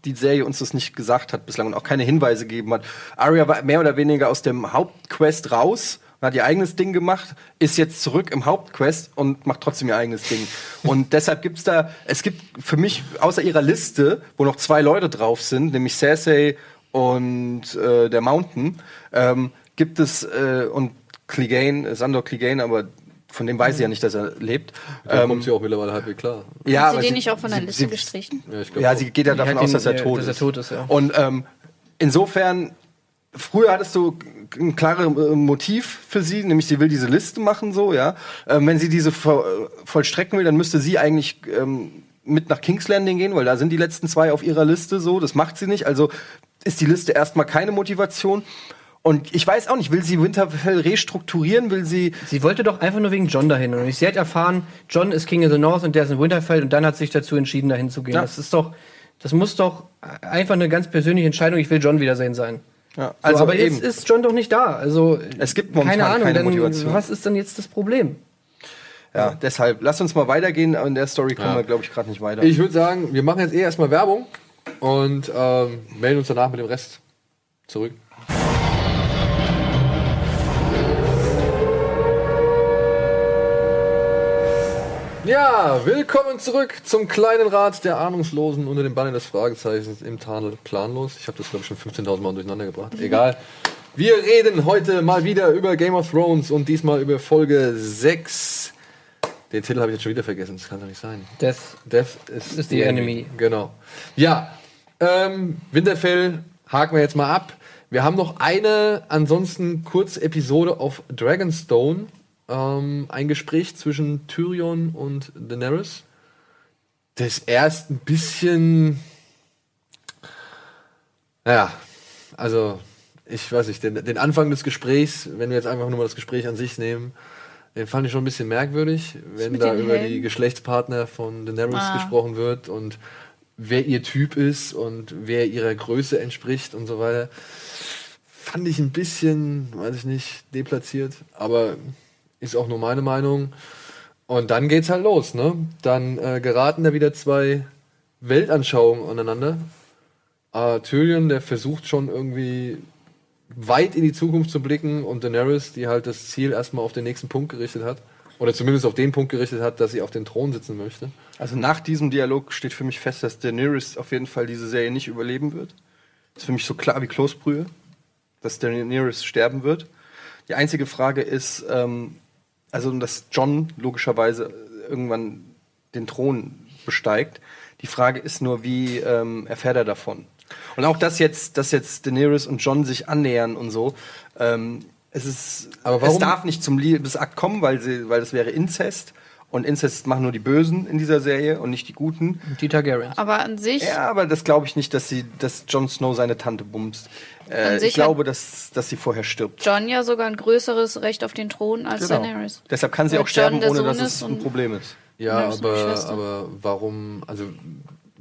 die Serie uns das nicht gesagt hat bislang und auch keine Hinweise gegeben hat. Arya war mehr oder weniger aus dem Hauptquest raus. Hat ihr eigenes Ding gemacht, ist jetzt zurück im Hauptquest und macht trotzdem ihr eigenes Ding. Und deshalb gibt's es gibt für mich außer ihrer Liste, wo noch 2 Leute drauf sind, nämlich Cersei und der Mountain, gibt es und Clegane, Sandor Clegane, aber von dem weiß sie ja nicht, dass er lebt. Da kommt sie auch mittlerweile halbwegs klar. Ja, hat sie den nicht auch von der Liste gestrichen? Ja, ich glaub auch. Sie geht ja davon aus, dass er tot ist. Ja. Und insofern, früher hattest du ein klares Motiv für sie, nämlich sie will diese Liste machen, so, ja. Wenn sie diese vollstrecken will, dann müsste sie eigentlich mit nach King's Landing gehen, weil da sind die letzten 2 auf ihrer Liste, so. Das macht sie nicht, also ist die Liste erstmal keine Motivation. Und ich weiß auch nicht, will sie Winterfell restrukturieren, will sie... Sie wollte doch einfach nur wegen Jon dahin. Und sie hat erfahren, Jon ist King in the North und der ist in Winterfell und dann hat sich dazu entschieden, dahin zu gehen. Ja. Das muss doch einfach eine ganz persönliche Entscheidung, ich will Jon wiedersehen sein. Ja, also, aber jetzt ist Jon doch nicht da. Also, es gibt momentan keine Motivation. Was ist denn jetzt das Problem? Ja, deshalb, lasst uns mal weitergehen. In der Story kommen wir, glaube ich, gerade nicht weiter. Ich würde sagen, wir machen jetzt erstmal Werbung und melden uns danach mit dem Rest zurück. Ja, willkommen zurück zum kleinen Rat der Ahnungslosen unter dem Banner des Fragezeichens im Tarnel planlos. Ich habe das, glaube ich, schon 15.000 Mal durcheinander gebracht. Egal. Wir reden heute mal wieder über Game of Thrones und diesmal über Folge 6. Den Titel habe ich jetzt schon wieder vergessen, das kann doch nicht sein. Death is the enemy. Genau. Ja, Winterfell haken wir jetzt mal ab. Wir haben noch eine ansonsten Kurzepisode auf Dragonstone. Ein Gespräch zwischen Tyrion und Daenerys, das erst ein bisschen, naja, also ich weiß nicht, den Anfang des Gesprächs, wenn wir jetzt einfach nur mal das Gespräch an sich nehmen, den fand ich schon ein bisschen merkwürdig, wenn da über die Geschlechtspartner von Daenerys gesprochen wird und wer ihr Typ ist und wer ihrer Größe entspricht und so weiter, fand ich ein bisschen, weiß ich nicht, deplatziert, aber ist auch nur meine Meinung. Und dann geht's halt los, ne? Dann geraten da wieder 2 Weltanschauungen aneinander. Tyrion, der versucht schon irgendwie weit in die Zukunft zu blicken und Daenerys, die halt das Ziel erstmal auf den nächsten Punkt gerichtet hat. Oder zumindest auf den Punkt gerichtet hat, dass sie auf den Thron sitzen möchte. Also nach diesem Dialog steht für mich fest, dass Daenerys auf jeden Fall diese Serie nicht überleben wird. Ist für mich so klar wie Kloßbrühe, dass Daenerys sterben wird. Die einzige Frage ist, also dass Jon logischerweise irgendwann den Thron besteigt. Die Frage ist nur, wie erfährt er davon? Und auch, dass jetzt Daenerys und Jon sich annähern und so. Es darf nicht zum Liebesakt kommen, weil das wäre Inzest. Und Inzest machen nur die Bösen in dieser Serie und nicht die Guten. Die Targaryens. Aber an sich... Ja, aber das glaube ich nicht, dass Jon Snow seine Tante bumst. Ich glaube, dass sie vorher stirbt. Jon ja sogar ein größeres Recht auf den Thron als Daenerys. Deshalb kann sie auch sterben, ohne dass es ein Problem ist. Ja, aber warum... Also,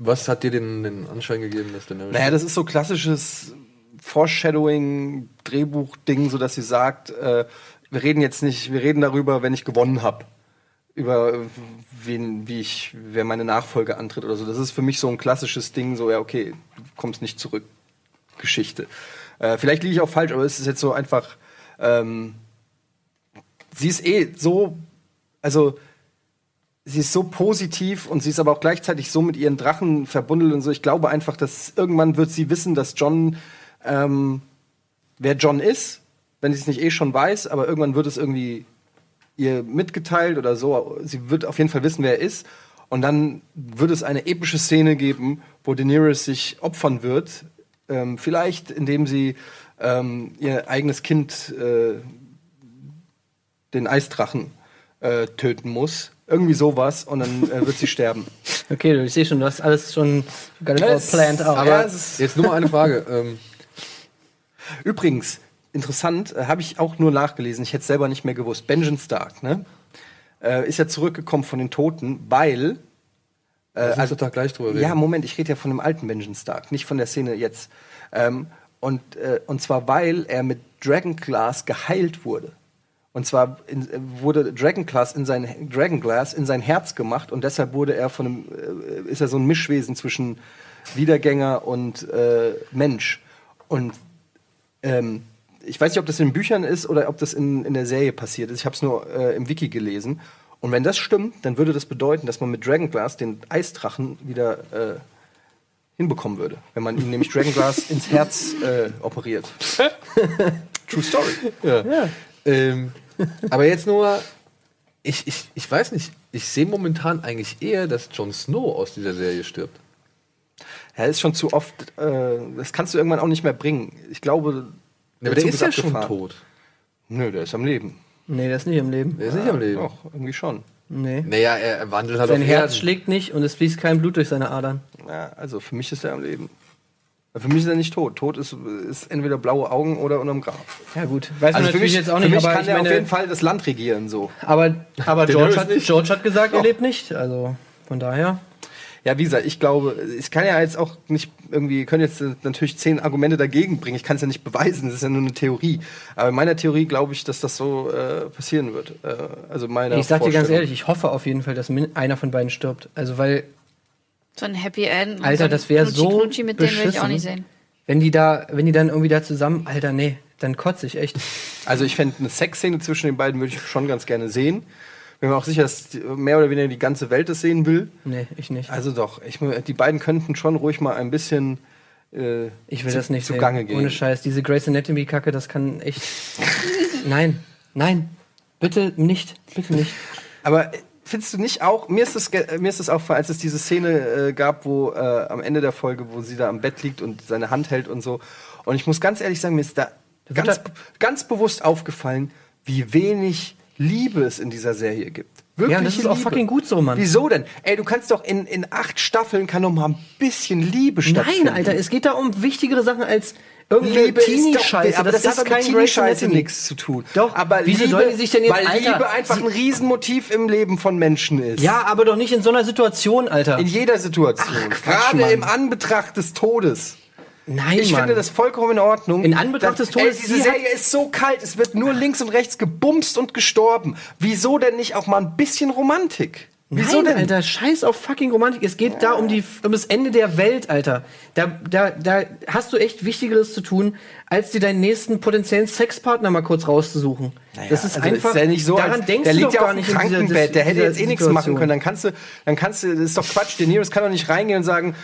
was hat dir den Anschein gegeben, dass Daenerys... Naja, das ist so klassisches Foreshadowing-Drehbuch-Ding, sodass sie sagt, wir reden darüber, wenn ich gewonnen habe. Über wer meine Nachfolge antritt oder so. Das ist für mich so ein klassisches Ding, so, ja, okay, du kommst nicht zurück, Geschichte. Vielleicht liege ich auch falsch, aber es ist jetzt so einfach, sie ist sie ist so positiv und sie ist aber auch gleichzeitig so mit ihren Drachen verbundelt und so. Ich glaube einfach, dass irgendwann wird sie wissen, dass Jon, wer Jon ist, wenn sie es nicht schon weiß, aber irgendwann wird es irgendwie ihr mitgeteilt oder so. Sie wird auf jeden Fall wissen, wer er ist. Und dann wird es eine epische Szene geben, wo Daenerys sich opfern wird. Vielleicht, indem sie ihr eigenes Kind, den Eisdrachen, töten muss. Irgendwie sowas. Und dann wird sie sterben. Okay, ich sehe schon, du hast alles schon planned out. Aber jetzt nur mal eine Frage. Übrigens, interessant, habe ich auch nur nachgelesen, ich hätte es selber nicht mehr gewusst. Benjen Stark, ne? Ist ja zurückgekommen von den Toten, weil. Also da gleich drüber reden. Ja, Moment, ich rede ja von dem alten Benjen Stark, nicht von der Szene jetzt. Und zwar, weil er mit Dragonglass geheilt wurde. Und zwar wurde Dragonglass in sein Herz gemacht und deshalb wurde er ist er so ein Mischwesen zwischen Wiedergänger und Mensch. Und ich weiß nicht, ob das in den Büchern ist oder ob das in der Serie passiert ist. Ich habe es nur im Wiki gelesen. Und wenn das stimmt, dann würde das bedeuten, dass man mit Dragonglass den Eisdrachen wieder hinbekommen würde. Wenn man ihm nämlich Dragonglass ins Herz operiert. True Story. Ja. Ja. Aber jetzt nur, ich weiß nicht, ich sehe momentan eigentlich eher, dass Jon Snow aus dieser Serie stirbt. Ja, ist schon zu oft, das kannst du irgendwann auch nicht mehr bringen. Ich glaube... Ja, aber der ist ja abgefahren. Schon tot. Nö, der ist am Leben. Nee, der ist nicht am Leben. Der ist nicht am Leben. Doch, irgendwie schon. Nee. Naja, er wandelt halt auf Erden. Sein Herz schlägt nicht und es fließt kein Blut durch seine Adern. Ja, also für mich ist er am Leben. Für mich ist er nicht tot. Tot ist entweder blaue Augen oder unterm Grab. Ja gut, weiß also man natürlich jetzt auch nicht. Für mich kann er auf jeden Fall das Land regieren. So. Aber George hat gesagt, er lebt nicht. Also von daher... Ja, wie gesagt, ich glaube, ich kann ja jetzt auch nicht irgendwie, können jetzt natürlich 10 Argumente dagegen bringen. Ich kann es ja nicht beweisen, das ist ja nur eine Theorie. Aber in meiner Theorie glaube ich, dass das so passieren wird. Also meiner Ich sag dir ganz ehrlich, ich hoffe auf jeden Fall, dass einer von beiden stirbt. Also weil so ein Happy End. Alter, das wäre so Knutschi, mit beschissen. Den will ich auch nicht sehen. Wenn die dann irgendwie da zusammen, Alter, nee, dann kotze ich echt. Also ich fände eine Sexszene zwischen den beiden würde ich schon ganz gerne sehen. Bin mir auch sicher, dass mehr oder weniger die ganze Welt das sehen will. Nee, ich nicht. Also doch, die beiden könnten schon ruhig mal ein bisschen ich will das nicht zu Gange gehen. Ohne Scheiß, diese Grey's Anatomy-Kacke, das kann echt... Nein, bitte nicht. Aber findest du nicht auch, mir ist es auch, als es diese Szene gab, wo am Ende der Folge, wo sie da am Bett liegt und seine Hand hält und so. Und ich muss ganz ehrlich sagen, mir ist da ganz bewusst aufgefallen, wie wenig Liebe es in dieser Serie gibt. Wirklich. Ja, das ist auch Liebe. Fucking gut so, Mann. Wieso denn? Ey, du kannst doch in 8 Staffeln kann doch mal ein bisschen Liebe stattfinden. Nein, Alter, es geht da um wichtigere Sachen als irgendeine Teenie-Scheiße. Aber das hat mit Teenie-Scheiße nichts zu tun. Doch, aber wieso sollen die sich denn jetzt, weil Alter, Liebe einfach ein Riesenmotiv im Leben von Menschen ist. Ja, aber doch nicht in so einer Situation, Alter. In jeder Situation. Ach, Quatsch, gerade Mann. Im Anbetracht des Todes. Nein, ich finde das vollkommen in Ordnung. In Anbetracht des Todes. Diese Serie ist so kalt, es wird nur links und rechts gebumst und gestorben. Wieso denn nicht auch mal ein bisschen Romantik? Wieso denn? Alter, scheiß auf fucking Romantik. Es geht da um das Ende der Welt, Alter. Da hast du echt Wichtigeres zu tun, als dir deinen nächsten potenziellen Sexpartner mal kurz rauszusuchen. Naja, das ist also einfach, ist ja nicht so, daran denkst der du liegt doch ja gar auf dem nicht Krankenbett, der hätte jetzt eh nichts machen können. Dann kannst du, das ist doch Quatsch, Daenerys kann doch nicht reingehen und sagen,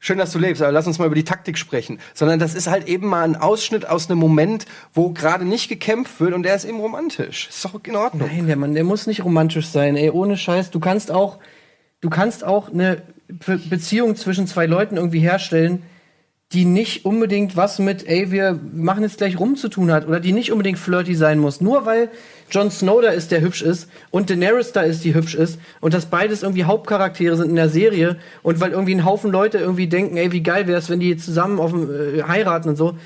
schön, dass du lebst, aber lass uns mal über die Taktik sprechen. Sondern das ist halt eben mal ein Ausschnitt aus einem Moment, wo gerade nicht gekämpft wird und der ist eben romantisch. Ist doch in Ordnung. Nein, der Mann, der muss nicht romantisch sein, ey, ohne Scheiß. Du kannst auch eine Beziehung zwischen zwei Leuten irgendwie herstellen, die nicht unbedingt was mit, ey, wir machen jetzt gleich rum zu tun hat, oder die nicht unbedingt flirty sein muss. Nur weil Jon Snow da ist, der hübsch ist, und Daenerys da ist, die hübsch ist, und dass beides irgendwie Hauptcharaktere sind in der Serie, und weil irgendwie ein Haufen Leute irgendwie denken, ey, wie geil wär's, wenn die zusammen auf dem, heiraten und so,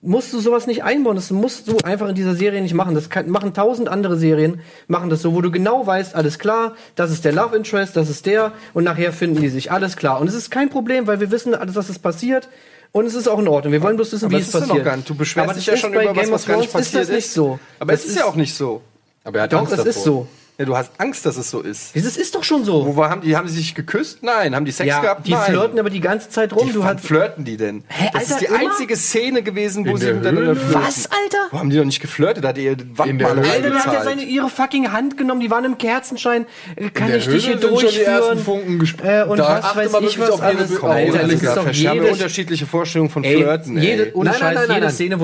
musst du sowas nicht einbauen. Das musst du einfach in dieser Serie nicht machen. Das machen 1000 andere Serien, machen das so, wo du genau weißt, alles klar, das ist der Love Interest, das ist der, und nachher finden die sich, alles klar. Und es ist kein Problem, weil wir wissen, dass es passiert, und es ist auch in Ordnung. Wir wollen bloß wissen, wie es passiert. Gar nicht. Du beschwerst dich ja schon über was, was gar nicht passiert ist. Das nicht so. Aber es ist ja auch nicht so. Aber er hat Angst davor. Es ist so. Ja, du hast Angst, dass es so ist. Das ist doch schon so. Wo haben die sich geküsst? Nein. Haben die Sex gehabt? Nein. Die flirten aber die ganze Zeit rum. Wann flirten die denn? Hä, Alter, das ist die einzige Szene gewesen, wo sie miteinander flirten. Was, Alter? Wo haben die doch nicht geflirtet? Da hat ihr Wandmalerei bezahlt. Alter, da hat er ihre fucking Hand genommen. Die waren im Kerzenschein. Kann ich dich hier durchführen? Schon die ersten Funken und da was weiß ich was alles. Wir haben unterschiedliche Vorstellungen von Flirten. Ohne Scheiß, jede Szene,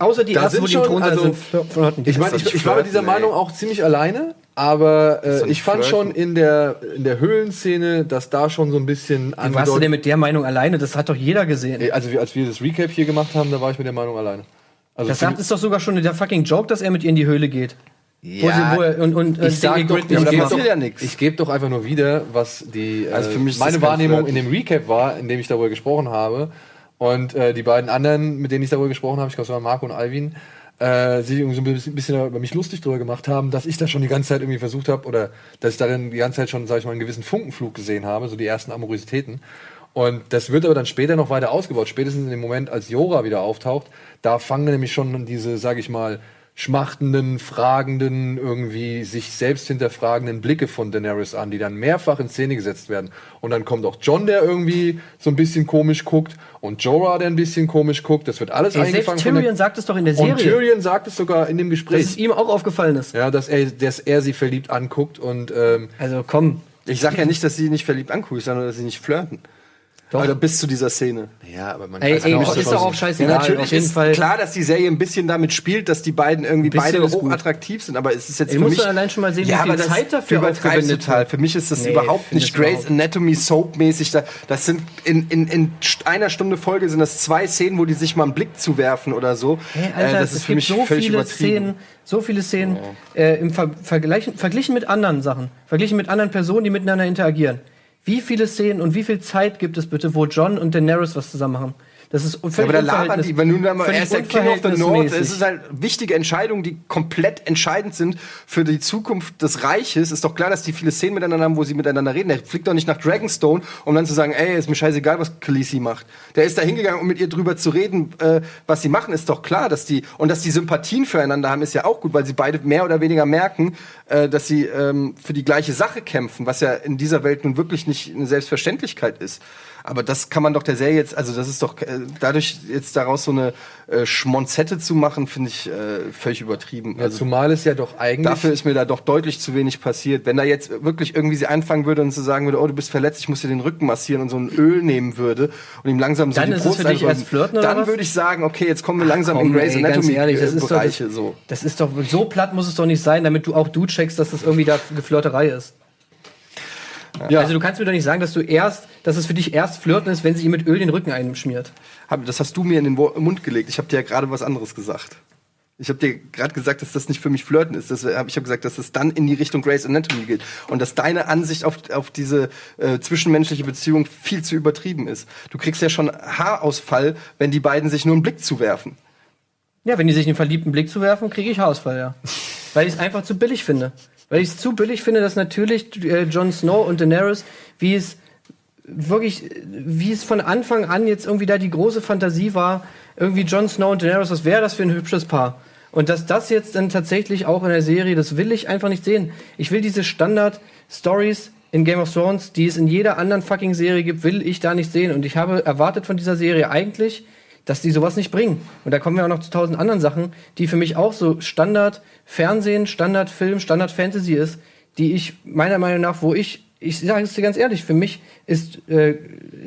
außer die erste, wo die im Thron sind, flirten. Ich meine, ich war mit dieser Meinung auch ziemlich alleine. Aber ich fand schon in der Höhlenszene, dass da schon so ein bisschen angedeutet. Warst du denn mit der Meinung alleine? Das hat doch jeder gesehen. Also als wir das Recap hier gemacht haben, da war ich mit der Meinung alleine. Also das ist doch sogar schon der fucking Joke, dass er mit ihr in die Höhle geht. Ja, ich sag doch, ich gebe doch einfach nur wieder, was meine Wahrnehmung in dem Recap war, in dem ich darüber gesprochen habe. Und die beiden anderen, mit denen ich darüber gesprochen habe, ich glaube, es waren Marco und Alvin, sich irgendwie so ein bisschen über mich lustig drüber gemacht haben, dass ich da schon die ganze Zeit irgendwie versucht habe, oder dass ich da dann die ganze Zeit schon, sag ich mal, einen gewissen Funkenflug gesehen habe, so die ersten Amorositäten. Und das wird aber dann später noch weiter ausgebaut. Spätestens in dem Moment, als Jorah wieder auftaucht, da fangen nämlich schon diese, sag ich mal, schmachtenden, fragenden, irgendwie sich selbst hinterfragenden Blicke von Daenerys an, die dann mehrfach in Szene gesetzt werden. Und dann kommt auch Jon, der irgendwie so ein bisschen komisch guckt, und Jorah, der ein bisschen komisch guckt. Das wird alles eingefangen. Selbst Tyrion sagt es doch in der Serie. Und Tyrion sagt es sogar in dem Gespräch. Dass es ihm auch aufgefallen ist. Ja, dass er sie verliebt anguckt und also komm. Ich sag ja nicht, dass sie nicht verliebt anguckt, sondern dass sie nicht flirten. Doch. Also bis zu dieser Szene. Ja, aber man ist doch auch scheißegal. Ja, natürlich auf jeden Fall. Klar, dass die Serie ein bisschen damit spielt, dass die beiden irgendwie beide hochattraktiv sind, aber es ist jetzt für mich... Du musst allein schon mal sehen, wie viel Zeit dafür übertreibst total. Für mich ist das überhaupt nicht Grey's Anatomy Soap-mäßig. Das sind in einer Stunde Folge sind das 2 Szenen, wo die sich mal einen Blick zuwerfen oder so. Hey, Alter, das ist für mich völlig übertrieben. So viele Szenen im verglichen mit anderen Sachen, verglichen mit anderen Personen, die miteinander interagieren. Wie viele Szenen und wie viel Zeit gibt es bitte, wo Jon und Daenerys was zusammen machen? Das ist völlig er ist der King of the North. Es ist halt wichtige Entscheidungen, die komplett entscheidend sind für die Zukunft des Reiches. Ist doch klar, dass die viele Szenen miteinander haben, wo sie miteinander reden. Der fliegt doch nicht nach Dragonstone, um dann zu sagen, ey, ist mir scheißegal, was Khaleesi macht. Der ist da hingegangen, um mit ihr drüber zu reden, was sie machen. Ist doch klar, dass die Sympathien füreinander haben, ist ja auch gut, weil sie beide mehr oder weniger merken, dass sie für die gleiche Sache kämpfen, was ja in dieser Welt nun wirklich nicht eine Selbstverständlichkeit ist. Aber das kann man doch der Serie jetzt, also das ist doch, dadurch jetzt daraus so eine Schmonzette zu machen, finde ich völlig übertrieben. Ja, also, zumal es ja doch eigentlich... Dafür ist mir da doch deutlich zu wenig passiert. Wenn da jetzt wirklich irgendwie sie anfangen würde und so sagen würde, oh, du bist verletzt, ich muss dir den Rücken massieren und so ein Öl nehmen würde und ihm langsam so dann die Brust einrühren, dann würde ich sagen, okay, jetzt kommen wir langsam in Grey's Anatomy Bereiche. Das ist doch, so platt muss es doch nicht sein, damit du auch du checkst, dass das irgendwie da Geflirterei ist. Ja. Also du kannst mir doch nicht sagen, dass es für dich erst Flirten ist, wenn sie ihm mit Öl den Rücken einschmiert. Das hast du mir in den Mund gelegt. Ich habe dir ja gerade was anderes gesagt. Ich habe dir gerade gesagt, dass das nicht für mich Flirten ist. Ich habe gesagt, dass das dann in die Richtung Grey's Anatomy geht. Und dass deine Ansicht auf diese zwischenmenschliche Beziehung viel zu übertrieben ist. Du kriegst ja schon Haarausfall, wenn die beiden sich nur einen Blick zuwerfen. Ja, wenn die sich einen verliebten Blick zuwerfen, kriege ich Haarausfall, ja. Weil ich es einfach zu billig finde. Weil ich es zu billig finde, dass natürlich Jon Snow und Daenerys, wie es von Anfang an jetzt irgendwie da die große Fantasie war, irgendwie Jon Snow und Daenerys, was wäre das für ein hübsches Paar? Und dass das jetzt dann tatsächlich auch in der Serie, das will ich einfach nicht sehen. Ich will diese Standard-Stories in Game of Thrones, die es in jeder anderen fucking Serie gibt, will ich da nicht sehen. Und ich habe erwartet von dieser Serie eigentlich, dass die sowas nicht bringen. Und da kommen wir auch noch zu 1000 anderen Sachen, die für mich auch so Standard-Fernsehen, Standard-Film, Standard-Fantasy ist, die ich meiner Meinung nach, ich sage es dir ganz ehrlich, für mich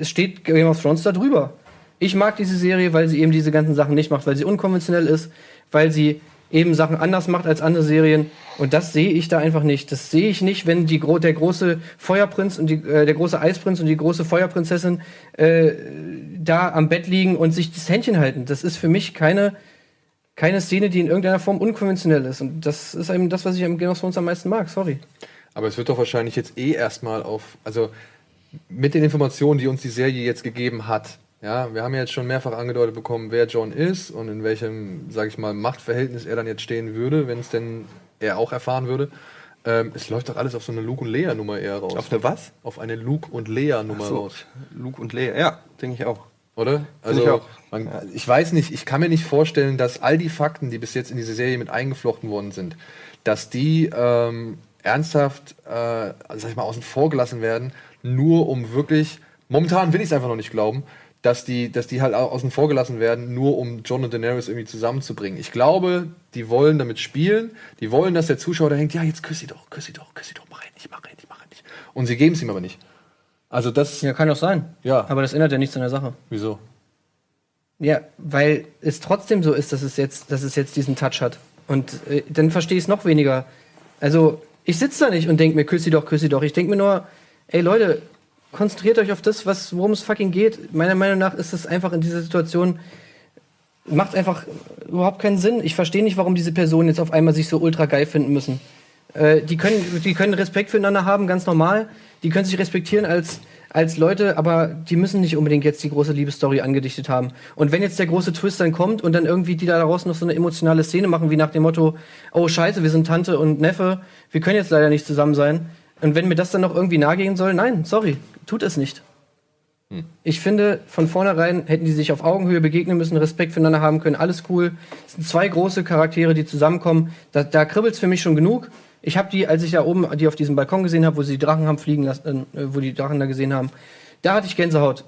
steht Game of Thrones da drüber. Ich mag diese Serie, weil sie eben diese ganzen Sachen nicht macht, weil sie unkonventionell ist, weil sie eben Sachen anders macht als andere Serien. Und das sehe ich da einfach nicht. Das sehe ich nicht, wenn die der große Feuerprinz und der große Eisprinz und die große Feuerprinzessin da am Bett liegen und sich das Händchen halten. Das ist für mich keine Szene, die in irgendeiner Form unkonventionell ist. Und das ist eben das, was ich am Game of Thrones am meisten mag. Sorry. Aber es wird doch wahrscheinlich jetzt erstmal auf, also mit den Informationen, die uns die Serie jetzt gegeben hat. Ja, wir haben ja jetzt schon mehrfach angedeutet bekommen, wer Jon ist und in welchem, sag ich mal, Machtverhältnis er dann jetzt stehen würde, wenn es denn er auch erfahren würde. Es läuft doch alles auf so eine Luke- und Leia-Nummer eher raus. Auf eine was? Auf eine Luke- und Leia-Nummer raus. Luke und Leia, ja, denke ich auch. Oder? Also ich, ich weiß nicht, ich kann mir nicht vorstellen, dass all die Fakten, die bis jetzt in diese Serie mit eingeflochten worden sind, dass die ernsthaft, sag ich mal, außen vor gelassen werden, nur um wirklich, momentan will ich es einfach noch nicht glauben, dass die halt außen vor gelassen werden, nur um Jon und Daenerys irgendwie zusammenzubringen. Ich glaube, die wollen damit spielen, die wollen, dass der Zuschauer da denkt, ja, jetzt küss sie doch, mach rein. Und sie geben es ihm aber nicht. Also das... Ja, kann doch sein. Ja. Aber das ändert ja nichts an der Sache. Wieso? Ja, weil es trotzdem so ist, dass es jetzt diesen Touch hat. Und dann verstehe ich es noch weniger. Also, ich sitze da nicht und denke mir, küss sie doch. Ich denke mir nur, ey Leute, konzentriert euch auf das, worum es fucking geht. Meiner Meinung nach ist es einfach in dieser Situation, macht einfach überhaupt keinen Sinn. Ich verstehe nicht, warum diese Personen jetzt auf einmal sich so ultra geil finden müssen. Die können Respekt füreinander haben, ganz normal. Die können sich respektieren als Leute, aber die müssen nicht unbedingt jetzt die große Liebesstory angedichtet haben. Und wenn jetzt der große Twist dann kommt und dann irgendwie die daraus noch so eine emotionale Szene machen, wie nach dem Motto, oh scheiße, wir sind Tante und Neffe, wir können jetzt leider nicht zusammen sein. Und wenn mir das dann noch irgendwie nahe gehen soll, nein, sorry, tut es nicht. Hm. Ich finde, von vornherein hätten die sich auf Augenhöhe begegnen müssen, Respekt füreinander haben können, alles cool. Es sind zwei große Charaktere, die zusammenkommen. Da kribbelt's für mich schon genug. Ich habe die, als ich da oben die auf diesem Balkon gesehen habe, wo sie die Drachen haben fliegen lassen, wo die Drachen da gesehen haben, da hatte ich Gänsehaut.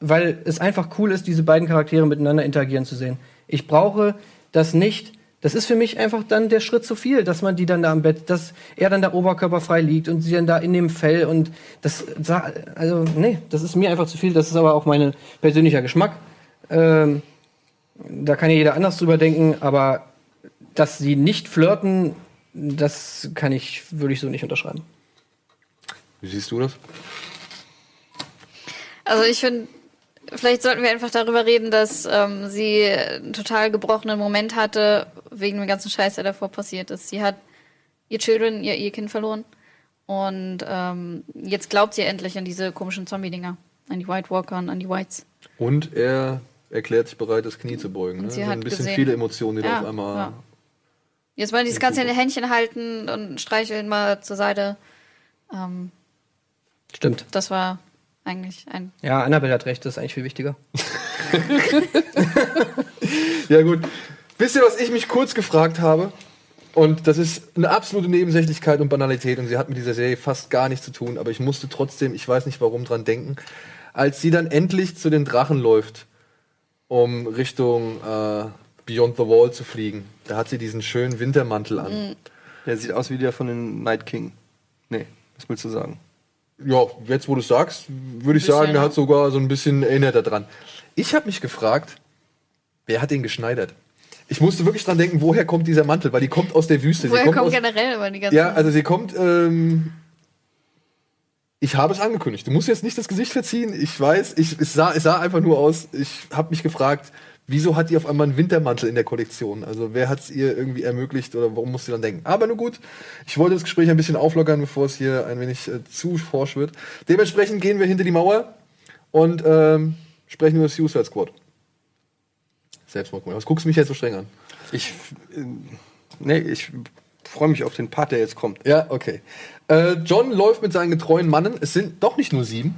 Weil es einfach cool ist, diese beiden Charaktere miteinander interagieren zu sehen. Ich brauche das nicht. Das ist für mich einfach dann der Schritt zu viel, dass man die dann da am Bett, dass er dann da oberkörperfrei liegt und sie dann da in dem Fell und das, also nee, das ist mir einfach zu viel. Das ist aber auch mein persönlicher Geschmack. Da kann ja jeder anders drüber denken, aber dass sie nicht flirten, das würde ich so nicht unterschreiben. Wie siehst du das? Also ich finde, vielleicht sollten wir einfach darüber reden, dass sie einen total gebrochenen Moment hatte, wegen dem ganzen Scheiß, der davor passiert ist. Sie hat ihr Kind verloren. Und jetzt glaubt sie endlich an diese komischen Zombie-Dinger. An die White Walker, an die Whites. Und er erklärt sich bereit, das Knie zu beugen. Ne? Sie hat ein bisschen gesehen, viele Emotionen, die da auf einmal... Ja. Jetzt mal dieses ganze in den Händchen halten und streicheln mal zur Seite. Stimmt. Das war... eigentlich ein. Ja, Annabelle hat recht, das ist eigentlich viel wichtiger. Ja, gut. Wisst ihr, was ich mich kurz gefragt habe? Und das ist eine absolute Nebensächlichkeit und Banalität und sie hat mit dieser Serie fast gar nichts zu tun, aber ich musste trotzdem, ich weiß nicht warum, dran denken. Als sie dann endlich zu den Drachen läuft, um Richtung Beyond the Wall zu fliegen, da hat sie diesen schönen Wintermantel an. Mhm. Der sieht aus wie der von den Night King. Nee, was willst du sagen? Ja, jetzt wo du es sagst, würde ich sagen, der hat sogar so ein bisschen erinnert daran. Ich habe mich gefragt, wer hat den geschneidert? Ich musste wirklich dran denken, woher kommt dieser Mantel? Weil die kommt aus der Wüste. Woher kommt generell über die ganze... Ja, also sie kommt... ich habe es angekündigt. Du musst jetzt nicht das Gesicht verziehen. Ich weiß, es sah einfach nur aus. Ich habe mich gefragt, wieso hat die auf einmal einen Wintermantel in der Kollektion? Also wer hat es ihr irgendwie ermöglicht oder warum muss sie dann denken? Aber nur gut, ich wollte das Gespräch ein bisschen auflockern, bevor es hier ein wenig zu forsch wird. Dementsprechend gehen wir hinter die Mauer und sprechen über das Suicide Squad. Selbstmordkommission. Was guckst du mich jetzt so streng an? Ich freue mich auf den Part, der jetzt kommt. Ja, okay. Jon läuft mit seinen getreuen Mannen. Es sind doch nicht nur 7,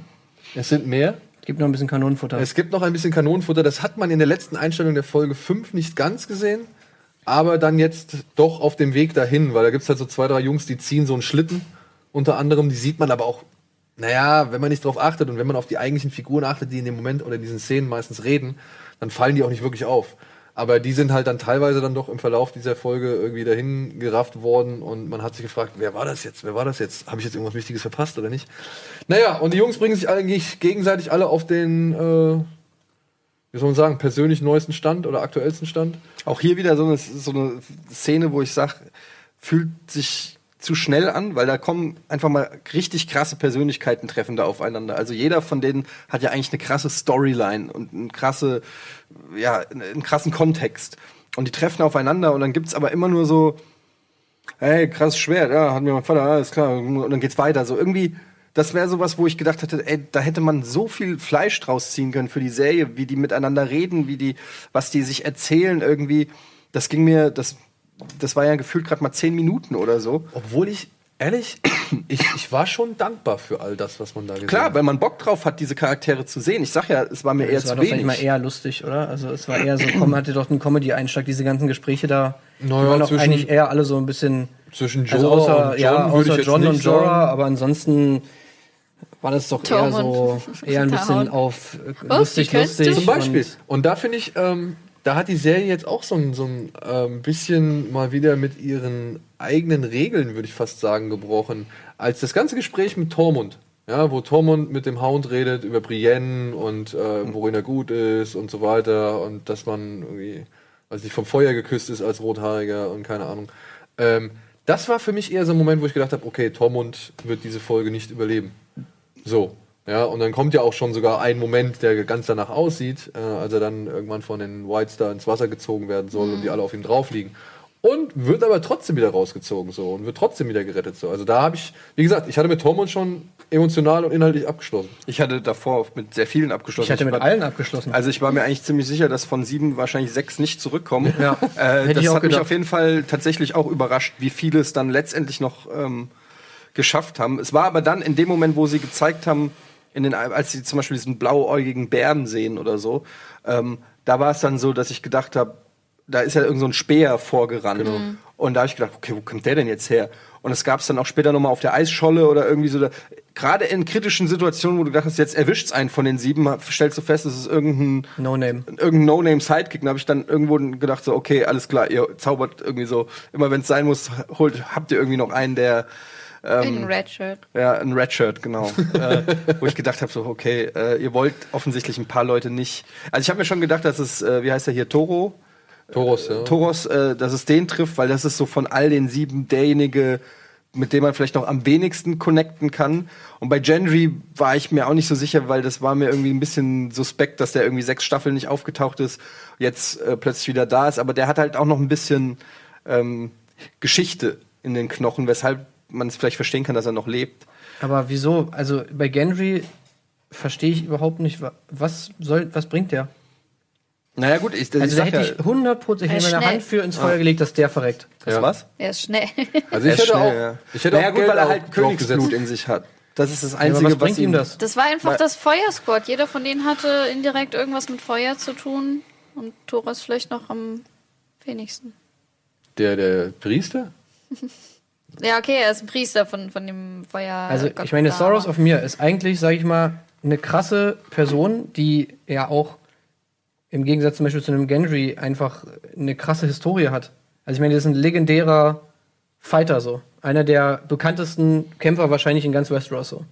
es sind mehr. Es gibt noch ein bisschen Kanonenfutter. Das hat man in der letzten Einstellung der Folge 5 nicht ganz gesehen. Aber dann jetzt doch auf dem Weg dahin. Weil da gibt es halt so 2, 3 Jungs, die ziehen so einen Schlitten. Unter anderem, die sieht man aber auch, naja, wenn man nicht drauf achtet und wenn man auf die eigentlichen Figuren achtet, die in dem Moment oder in diesen Szenen meistens reden, dann fallen die auch nicht wirklich auf. Aber die sind halt dann teilweise dann doch im Verlauf dieser Folge irgendwie dahin gerafft worden. Und man hat sich gefragt, wer war das jetzt? Habe ich jetzt irgendwas Wichtiges verpasst oder nicht? Naja, und die Jungs bringen sich eigentlich gegenseitig alle auf den wie soll man sagen, persönlich neuesten Stand oder aktuellsten Stand. Auch hier wieder so eine Szene, wo ich sage, fühlt sich zu schnell an, weil da kommen einfach mal richtig krasse Persönlichkeiten treffen da aufeinander. Also jeder von denen hat ja eigentlich eine krasse Storyline und einen krassen Kontext. Und die treffen aufeinander und dann gibt's aber immer nur so, hey, krass Schwert, ja, hat mir mein Vater, alles klar. Und dann geht's weiter. So irgendwie, das wäre sowas, wo ich gedacht hätte, ey, da hätte man so viel Fleisch draus ziehen können für die Serie, wie die miteinander reden, was die sich erzählen irgendwie. Das ging mir, das war ja gefühlt gerade mal 10 Minuten oder so. Obwohl ich, ehrlich, ich war schon dankbar für all das, was man da gesehen hat. Klar, weil man Bock drauf hat, diese Charaktere zu sehen. Ich sag ja, es war mir eher zu wenig. Es war doch immer eher lustig, oder? Also es war eher so, hatte doch einen Comedy-Einschlag, diese ganzen Gespräche da. Die waren doch eigentlich eher alle so ein bisschen... Zwischen Jorah und Jon, außer Jon und Jorah, aber ansonsten... war das doch Tormund. eher ein bisschen auf lustig. Zum Beispiel. Und da finde ich, da hat die Serie jetzt auch so ein bisschen mal wieder mit ihren eigenen Regeln, würde ich fast sagen, gebrochen. Als das ganze Gespräch mit Tormund, ja, wo Tormund mit dem Hound redet über Brienne und worin er gut ist und so weiter und dass man irgendwie, also nicht vom Feuer geküsst ist als Rothaariger und keine Ahnung. Das war für mich eher so ein Moment, wo ich gedacht habe, okay, Tormund wird diese Folge nicht überleben. So, ja, und dann kommt ja auch schon sogar ein Moment, der ganz danach aussieht, als er dann irgendwann von den Whites da ins Wasser gezogen werden soll und die alle auf ihm drauf liegen. Und wird aber trotzdem wieder rausgezogen so und wird trotzdem wieder gerettet so. Also da habe ich, wie gesagt, ich hatte mit Tormund schon emotional und inhaltlich abgeschlossen. Ich hatte davor mit sehr vielen abgeschlossen. Ich hatte mit allen abgeschlossen. Also ich war mir eigentlich ziemlich sicher, dass von 7 wahrscheinlich 6 nicht zurückkommen. Ja. Das hat mich auf jeden Fall tatsächlich auch überrascht, wie viele es dann letztendlich noch... geschafft haben. Es war aber dann in dem Moment, wo sie gezeigt haben, als sie zum Beispiel diesen blauäugigen Bären sehen oder so, da war es dann so, dass ich gedacht habe, da ist ja irgend so ein Speer vorgerannt. Genau. Und da habe ich gedacht, okay, wo kommt der denn jetzt her? Und das gab es dann auch später nochmal auf der Eisscholle oder irgendwie so. Gerade in kritischen Situationen, wo du gedacht hast, jetzt erwischt's einen von den 7, stellst du fest, es ist irgendein No-Name-Sidekick. Da habe ich dann irgendwo gedacht, so, okay, alles klar, ihr zaubert irgendwie so. Immer wenn es sein muss, habt ihr irgendwie noch einen, der ein Redshirt. Ja, ein Redshirt, genau. Wo ich gedacht habe, so, okay, ihr wollt offensichtlich ein paar Leute nicht. Also ich habe mir schon gedacht, dass es, wie heißt er hier, Thoros, ja. Thoros, dass es den trifft, weil das ist so von all den 7 derjenige, mit dem man vielleicht noch am wenigsten connecten kann. Und bei Gendry war ich mir auch nicht so sicher, weil das war mir irgendwie ein bisschen suspekt, dass der irgendwie 6 Staffeln nicht aufgetaucht ist, jetzt plötzlich wieder da ist. Aber der hat halt auch noch ein bisschen Geschichte in den Knochen, weshalb man es vielleicht verstehen kann, dass er noch lebt. Aber wieso? Also bei Gendry verstehe ich überhaupt nicht, was bringt der? Naja gut, da hätte ich 100% meine Hand für ins Feuer gelegt, dass der verreckt. Das was? Er ist schnell. Also ich hätte auch, gut, weil er halt Königsblut in sich hat. Das ist das Einzige, was bringt ihm das? Das war einfach das Feuersquad. Jeder von denen hatte indirekt irgendwas mit Feuer zu tun und Thoros vielleicht noch am wenigsten. Der Priester? Ja, okay, er ist ein Priester von dem Feuer. Also, ich meine, Thoros of Myr ist eigentlich, sag ich mal, eine krasse Person, die ja auch im Gegensatz zum Beispiel zu einem Gendry einfach eine krasse Historie hat. Also, ich meine, das ist ein legendärer Fighter so. Einer der bekanntesten Kämpfer wahrscheinlich in ganz Westeros so.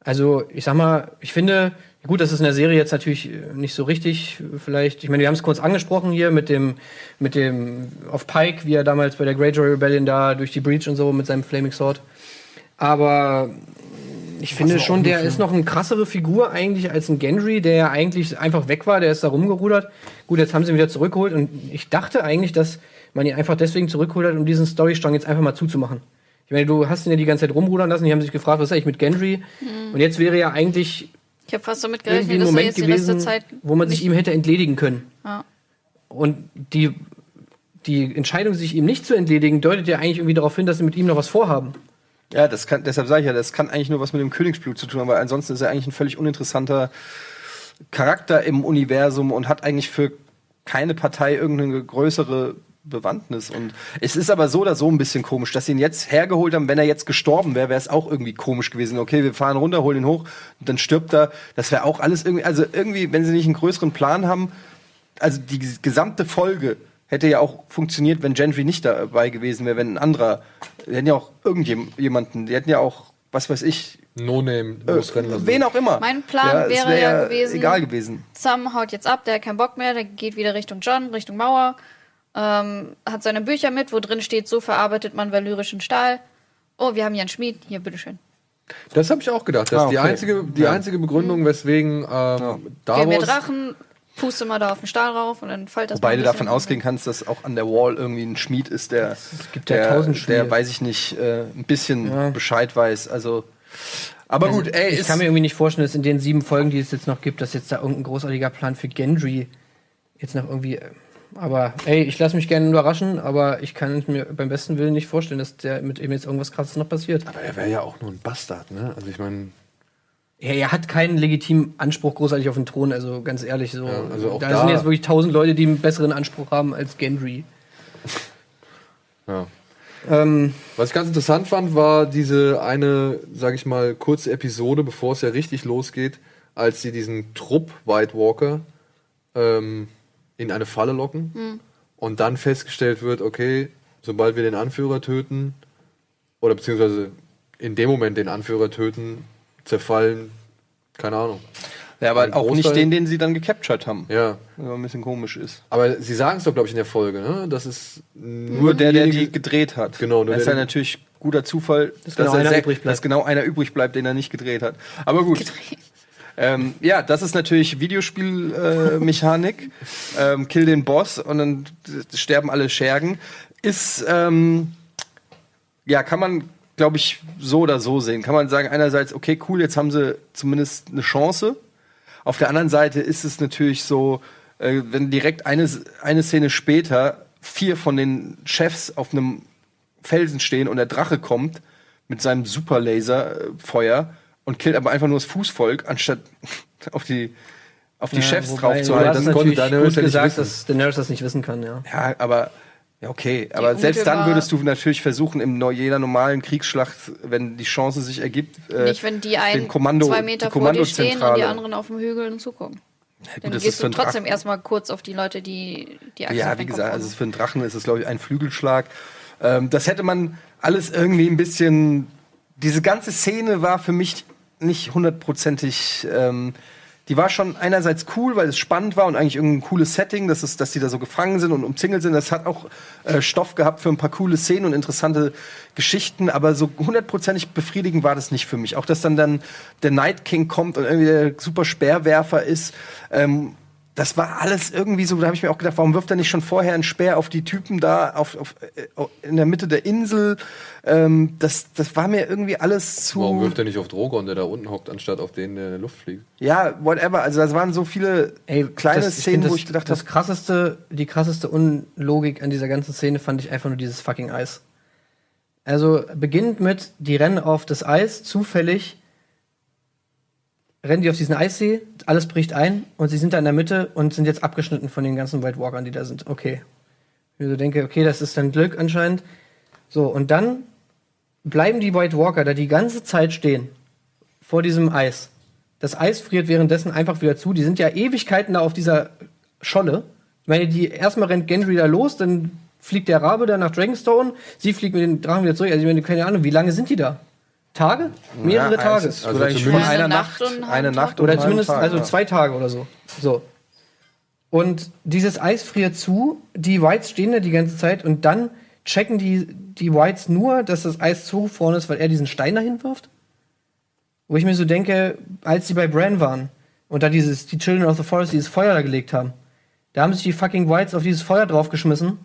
Also, ich sag mal, ich finde, gut, das ist in der Serie jetzt natürlich nicht so richtig, vielleicht, ich meine, wir haben es kurz angesprochen hier mit dem auf Pike, wie er damals bei der Greyjoy Rebellion da durch die Breach und so mit seinem Flaming Sword. Aber ich finde schon, der ist noch eine krassere Figur eigentlich als ein Gendry, der ja eigentlich einfach weg war, der ist da rumgerudert. Gut, jetzt haben sie ihn wieder zurückgeholt und ich dachte eigentlich, dass man ihn einfach deswegen zurückgeholt hat, um diesen Storystrang jetzt einfach mal zuzumachen. Ich meine, du hast ihn ja die ganze Zeit rumrudern lassen, die haben sich gefragt, was ist eigentlich mit Gendry? Mhm. Und jetzt wäre ja eigentlich... Ich habe fast damit gerechnet, dass er jetzt die letzte Zeit... wo man sich ihm hätte entledigen können. Ja. Und die Entscheidung, sich ihm nicht zu entledigen, deutet ja eigentlich irgendwie darauf hin, dass sie mit ihm noch was vorhaben. Ja, deshalb sage ich ja, das kann eigentlich nur was mit dem Königsblut zu tun haben, weil ansonsten ist er eigentlich ein völlig uninteressanter Charakter im Universum und hat eigentlich für keine Partei irgendeine größere Bewandtnis. Und es ist aber so oder so ein bisschen komisch, dass sie ihn jetzt hergeholt haben. Wenn er jetzt gestorben wäre, wäre es auch irgendwie komisch gewesen. Okay, wir fahren runter, holen ihn hoch, dann stirbt er. Das wäre auch alles irgendwie, also irgendwie, wenn sie nicht einen größeren Plan haben, also die gesamte Folge hätte ja auch funktioniert, wenn Gendry nicht dabei gewesen wäre, wenn ein anderer, die hätten ja auch irgendjemanden, die hätten ja auch, was weiß ich, No-Name losrennen lassen. Wen auch immer. Mein Plan wäre ja gewesen, egal gewesen. Sam haut jetzt ab, der hat keinen Bock mehr, der geht wieder Richtung Jon, Richtung Mauer, hat seine Bücher mit, wo drin steht, so verarbeitet man valyrischen Stahl. Oh, wir haben hier einen Schmied, hier, bitteschön. Das habe ich auch gedacht, das ist die einzige Begründung, weswegen Davos... Wir Drachen, puste mal da auf den Stahl rauf und dann fällt das... Wobei du davon ausgehen kannst, dass auch an der Wall irgendwie ein Schmied ist, der weiß ich nicht, ein bisschen Bescheid weiß, also... Aber gut, ey... Ich kann mir irgendwie nicht vorstellen, dass in den 7 Folgen, die es jetzt noch gibt, dass jetzt da irgendein großartiger Plan für Gendry jetzt noch irgendwie... Aber ey, ich lasse mich gerne überraschen, aber ich kann mir beim besten Willen nicht vorstellen, dass der mit ihm jetzt irgendwas Krasses noch passiert. Aber er wäre ja auch nur ein Bastard, ne? Also ich meine... Ja, er hat keinen legitimen Anspruch großartig auf den Thron, also ganz ehrlich. So. Ja, also auch da sind jetzt wirklich 1000 Leute, die einen besseren Anspruch haben als Gendry. Ja. Was ich ganz interessant fand, war diese eine, sag ich mal, kurze Episode, bevor es ja richtig losgeht, als sie diesen Trupp White Walker... in eine Falle locken und dann festgestellt wird, okay, sobald wir den Anführer töten, oder beziehungsweise in dem Moment den Anführer töten, zerfallen, keine Ahnung. Ja, aber auch Großteil, nicht den sie dann gecaptured haben. Ja. Was ein bisschen komisch ist. Aber sie sagen es doch, glaube ich, in der Folge, ne? Das ist nur der die gedreht hat. Genau. Nur das ist ja natürlich guter Zufall, dass genau einer übrig bleibt, den er nicht gedreht hat. Aber gut. Ja, das ist natürlich Videospielmechanik. Kill den Boss und dann sterben alle Schergen. Ist, kann man, glaube ich, so oder so sehen. Kann man sagen, einerseits, okay, cool, jetzt haben sie zumindest eine Chance. Auf der anderen Seite ist es natürlich so, wenn direkt eine Szene später 4 von den Chefs auf einem Felsen stehen und der Drache kommt mit seinem Superlaserfeuer, und killt aber einfach nur das Fußvolk, anstatt auf die Chefs draufzuhalten. Das konnte Daenerys nicht wissen. Dass Daenerys das nicht wissen kann, ja. Ja, aber ja, okay. Aber selbst dann würdest du natürlich versuchen, in jeder normalen Kriegsschlacht, wenn die Chance sich ergibt, nicht, wenn die einen 2 Meter vor dir stehen und die anderen auf dem Hügel und zugucken. Ja, dann gehst du trotzdem erstmal kurz auf die Leute, die Achsen. Ja, wie gesagt, also für einen Drachen ist es, glaube ich, ein Flügelschlag. Das hätte man alles irgendwie ein bisschen... Diese ganze Szene war für mich... nicht hundertprozentig, die war schon einerseits cool, weil es spannend war und eigentlich irgendein cooles Setting, dass die da so gefangen sind und umzingelt sind. Das hat auch Stoff gehabt für ein paar coole Szenen und interessante Geschichten, aber so hundertprozentig befriedigend war das nicht für mich. Auch, dass dann der Night King kommt und irgendwie der super Speerwerfer ist, das war alles irgendwie so, da habe ich mir auch gedacht, warum wirft er nicht schon vorher einen Speer auf die Typen da in der Mitte der Insel? Das war mir irgendwie alles zu... Warum wirft er nicht auf Drogon, der da unten hockt, anstatt auf den, der in der Luft fliegt? Ja, whatever. Also das waren so viele kleine Szenen, wo ich gedacht habe... Die krasseste Unlogik an dieser ganzen Szene fand ich einfach nur dieses fucking Eis. Also beginnt mit, die rennen auf das Eis, zufällig... rennen die auf diesen Eissee, alles bricht ein und sie sind da in der Mitte und sind jetzt abgeschnitten von den ganzen White Walkern, die da sind. Okay. Ich so denke, okay, das ist dann Glück anscheinend. So, und dann bleiben die White Walker da die ganze Zeit stehen vor diesem Eis. Das Eis friert währenddessen einfach wieder zu. Die sind ja Ewigkeiten da auf dieser Scholle. Ich meine, erstmal rennt Gendry da los, dann fliegt der Rabe da nach Dragonstone, sie fliegt mit den Drachen wieder zurück. Also ich meine, keine Ahnung, wie lange sind die da? Tage? Mehrere Tage. Also vielleicht von einer Nacht. Eine Nacht oder zumindest Tag, also 2 Tage oder so. So. Und dieses Eis friert zu, die Whites stehen da die ganze Zeit und dann checken die Whites nur, dass das Eis zugefroren ist, weil er diesen Stein dahin wirft. Wo ich mir so denke, als sie bei Bran waren und da die Children of the Forest dieses Feuer da gelegt haben, da haben sich die fucking Whites auf dieses Feuer draufgeschmissen.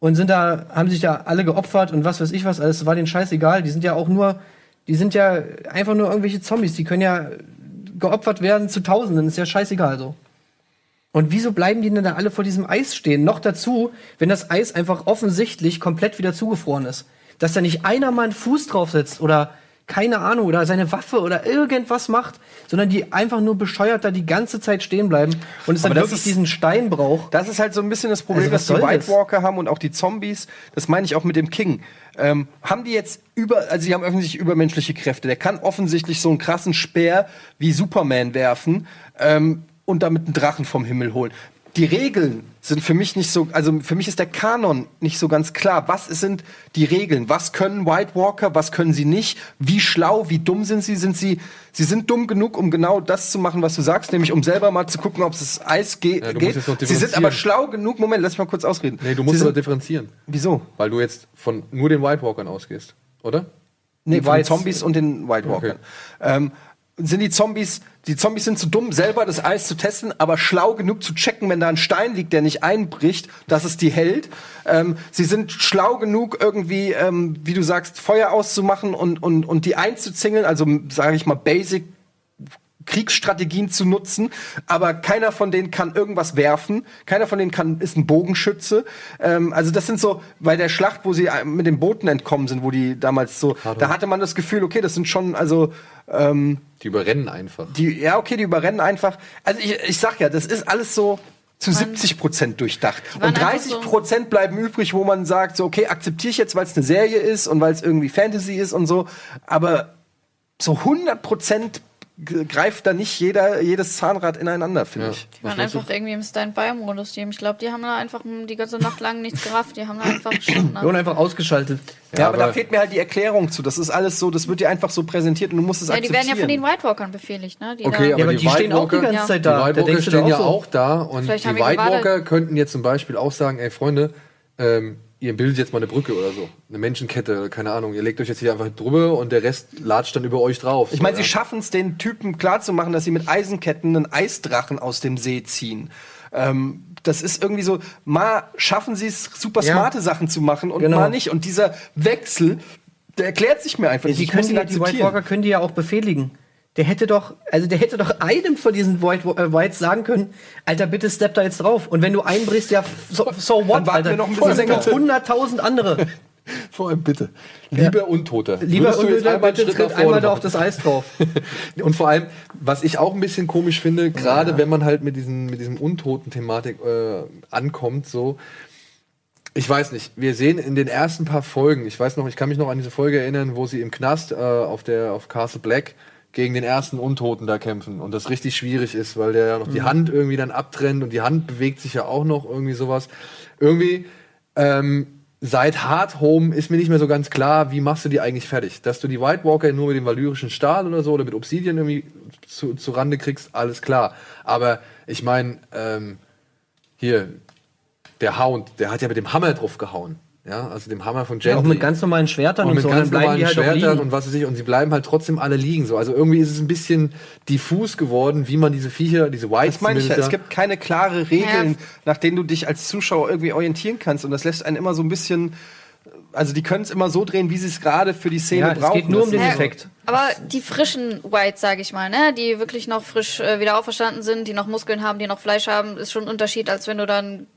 Und haben sich da alle geopfert und was weiß ich was alles, war denen scheißegal. Die sind ja einfach nur irgendwelche Zombies. Die können ja geopfert werden zu Tausenden. Ist ja scheißegal so. Und wieso bleiben die denn da alle vor diesem Eis stehen? Noch dazu, wenn das Eis einfach offensichtlich komplett wieder zugefroren ist. Dass da nicht einer mal einen Fuß draufsetzt oder keine Ahnung, oder seine Waffe oder irgendwas macht, sondern die einfach nur bescheuert da die ganze Zeit stehen bleiben und es dann wirklich diesen Stein braucht. Das ist halt so ein bisschen das Problem, also, was die White Walker haben und auch die Zombies, das meine ich auch mit dem King, haben die jetzt also die haben offensichtlich übermenschliche Kräfte, der kann offensichtlich so einen krassen Speer wie Superman werfen und damit einen Drachen vom Himmel holen. die Regeln sind für mich nicht so, also für mich ist der Kanon nicht so ganz klar. Was sind die Regeln? Was können White Walker, was können sie nicht? Wie schlau, wie dumm sind sie? Sie sind dumm genug, um genau das zu machen, was du sagst, nämlich um selber mal zu gucken, ob es das Eis geht. Sie sind aber schlau genug, Moment, lass mich mal kurz ausreden. Nee, du musst aber differenzieren. Wieso? Weil du jetzt von nur den White Walkern ausgehst, oder? Nee, von Zombies und den White Walkern. Okay. Sind die Zombies sind zu dumm, selber das Eis zu testen, aber schlau genug zu checken, wenn da ein Stein liegt, der nicht einbricht, dass es die hält. Sie sind schlau genug, irgendwie, wie du sagst, Feuer auszumachen und die einzuzingeln, also sage ich mal Basic Kriegsstrategien zu nutzen, aber keiner von denen kann irgendwas werfen, keiner von denen ist ein Bogenschütze. Also das sind so, bei der Schlacht, wo sie mit den Booten entkommen sind, wo die damals so, da hatte man das Gefühl, okay, das sind schon, also die überrennen einfach. Die überrennen einfach. Also ich sag ja, das ist alles so zu 70% durchdacht. Und 30% bleiben übrig, wo man sagt, so okay, akzeptiere ich jetzt, weil es eine Serie ist und weil es irgendwie Fantasy ist und so, aber so 100% greift da nicht jedes Zahnrad ineinander, finde ich. Die waren einfach irgendwie im Stand-by-Modus. Ich glaube, die haben da einfach die ganze Nacht lang nichts gerafft. Die haben da einfach schon einfach ausgeschaltet. Ja, aber da fehlt mir halt die Erklärung zu. Das ist alles so, das wird dir einfach so präsentiert und du musst es akzeptieren. Die werden ja von den White Walkern befehligt, ne? Aber die stehen auch die ganze Zeit da. Die White Walker stehen ja auch da und die White Walker könnten jetzt zum Beispiel auch sagen, ey Freunde, ihr bildet jetzt mal eine Brücke oder so, eine Menschenkette, keine Ahnung, ihr legt euch jetzt hier einfach drüber und der Rest latscht dann über euch drauf. Ich meine, sie schaffen es, den Typen klarzumachen, dass sie mit Eisenketten einen Eisdrachen aus dem See ziehen. Das ist irgendwie so, mal schaffen sie es, super smarte Sachen zu machen und mal nicht. Und dieser Wechsel, der erklärt sich mir einfach nicht. Die White Walker können die ja auch befehligen. Der hätte doch einem von diesen Whites sagen können, Alter, bitte step da jetzt drauf. Und wenn du einbrichst, ja, so what, Alter. Wir noch ein bisschen 100.000 andere. Vor allem bitte. Lieber Untoter. Lieber Untoter, bitte tritt einmal da auf das Eis drauf. Und vor allem, was ich auch ein bisschen komisch finde, gerade wenn man halt mit diesem Untoten-Thematik ankommt, so, ich weiß nicht, wir sehen in den ersten paar Folgen, ich kann mich noch an diese Folge erinnern, wo sie im Knast auf Castle Black gegen den ersten Untoten da kämpfen und das richtig schwierig ist, weil der ja noch die Hand irgendwie dann abtrennt und die Hand bewegt sich ja auch noch irgendwie sowas. Irgendwie seit Hard Home ist mir nicht mehr so ganz klar, wie machst du die eigentlich fertig? Dass du die White Walker nur mit dem valyrischen Stahl oder so oder mit Obsidian irgendwie zu Rande kriegst, alles klar. Aber ich meine, hier, der Hound, der hat ja mit dem Hammer drauf gehauen. Ja, also dem Hammer von Gendry. Ja, auch mit ganz normalen Schwertern und so. Mit ganz normalen Schwertern und was weiß ich. Und sie bleiben halt trotzdem alle liegen. So. Also irgendwie ist es ein bisschen diffus geworden, wie man diese Viecher, diese Whites... Das meine ich ja. Es gibt keine klaren Regeln, nach denen du dich als Zuschauer irgendwie orientieren kannst. Und das lässt einen immer so ein bisschen... Also die können es immer so drehen, wie sie es gerade für die Szene brauchen. Es geht nur um den Effekt. Aber die frischen Whites, sage ich mal, ne, die wirklich noch frisch wieder auferstanden sind, die noch Muskeln haben, die noch Fleisch haben, ist schon ein Unterschied, als wenn du dann...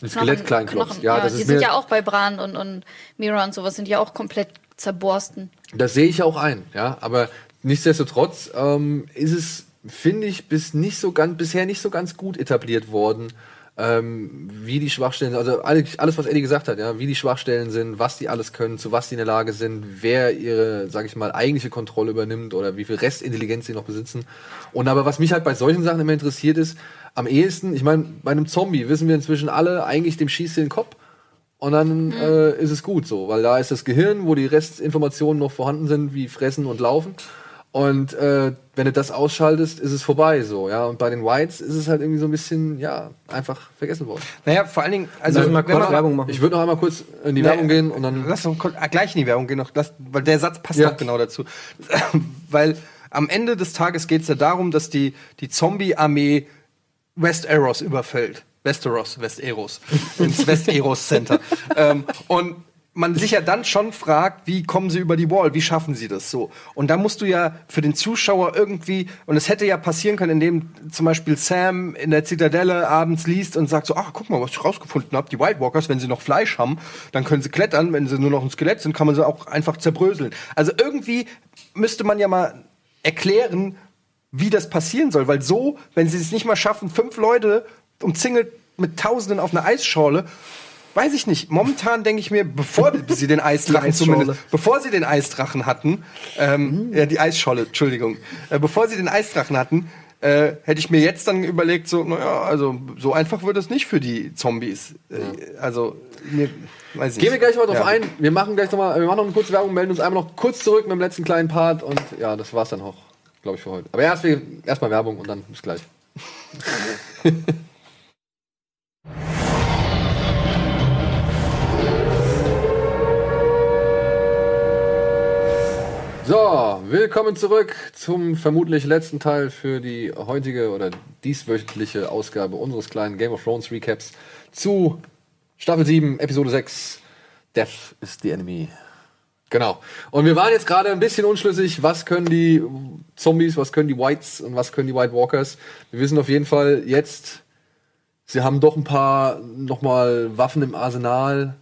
Ein Skelett kleinklopft. Ja, das die ist sind ja auch bei Bran und Mira und sowas, sind ja auch komplett zerborsten. Das sehe ich auch ein, ja. Aber nichtsdestotrotz ist es, finde ich, bisher nicht so ganz gut etabliert worden, wie die Schwachstellen sind. Also alles, was Eddie gesagt hat, ja, wie die Schwachstellen sind, was die alles können, zu was die in der Lage sind, wer ihre, sage ich mal, eigentliche Kontrolle übernimmt oder wie viel Restintelligenz sie noch besitzen. Und aber was mich halt bei solchen Sachen immer interessiert ist, am ehesten, ich meine, bei einem Zombie wissen wir inzwischen alle, eigentlich dem schießt den Kopf und dann ist es gut so, weil da ist das Gehirn, wo die Restinformationen noch vorhanden sind, wie Fressen und Laufen. Und wenn du das ausschaltest, ist es vorbei so, ja. Und bei den Whites ist es halt irgendwie so ein bisschen, ja, einfach vergessen worden. Naja, vor allen Dingen, also mal kurz Werbung machen. Ich würde noch einmal kurz in die Werbung gehen und dann. Lass uns gleich in die Werbung gehen, weil der Satz passt auch genau dazu. Weil am Ende des Tages geht es ja darum, dass die Zombie-Armee Westeros überfällt. Westeros. Ins Westeros Center. Und man sich ja dann schon fragt, wie kommen sie über die Wall? Wie schaffen sie das so? Und da musst du ja für den Zuschauer irgendwie, und es hätte ja passieren können, indem zum Beispiel Sam in der Zitadelle abends liest und sagt so, ach, guck mal, was ich rausgefunden habe, die White Walkers, wenn sie noch Fleisch haben, dann können sie klettern, wenn sie nur noch ein Skelett sind, kann man sie auch einfach zerbröseln. Also irgendwie müsste man ja mal erklären, wie das passieren soll, weil so, wenn sie es nicht mal schaffen, 5 Leute umzingelt mit Tausenden auf einer Eisschorle, weiß ich nicht. Momentan denke ich mir, bevor sie den Eisdrachen hatten, die Eisscholle, Entschuldigung, bevor sie den Eisdrachen hatten, hätte ich mir jetzt dann überlegt, so, naja, also so einfach wird es nicht für die Zombies. Ja. Also, mir, weiß ich nicht. Gehen wir gleich mal drauf ein. Wir machen gleich nochmal, wir machen noch eine kurze Werbung, melden uns einmal noch kurz zurück mit dem letzten kleinen Part und ja, das war's dann auch, glaube ich, für heute. Aber erstmal Werbung und dann bis gleich. So, willkommen zurück zum vermutlich letzten Teil für die heutige oder dieswöchentliche Ausgabe unseres kleinen Game of Thrones Recaps zu Staffel 7, Episode 6, Death is the Enemy. Genau. Und wir waren jetzt gerade ein bisschen unschlüssig, was können die Zombies, was können die Whites und was können die White Walkers. Wir wissen auf jeden Fall jetzt, sie haben doch ein paar nochmal Waffen im Arsenal.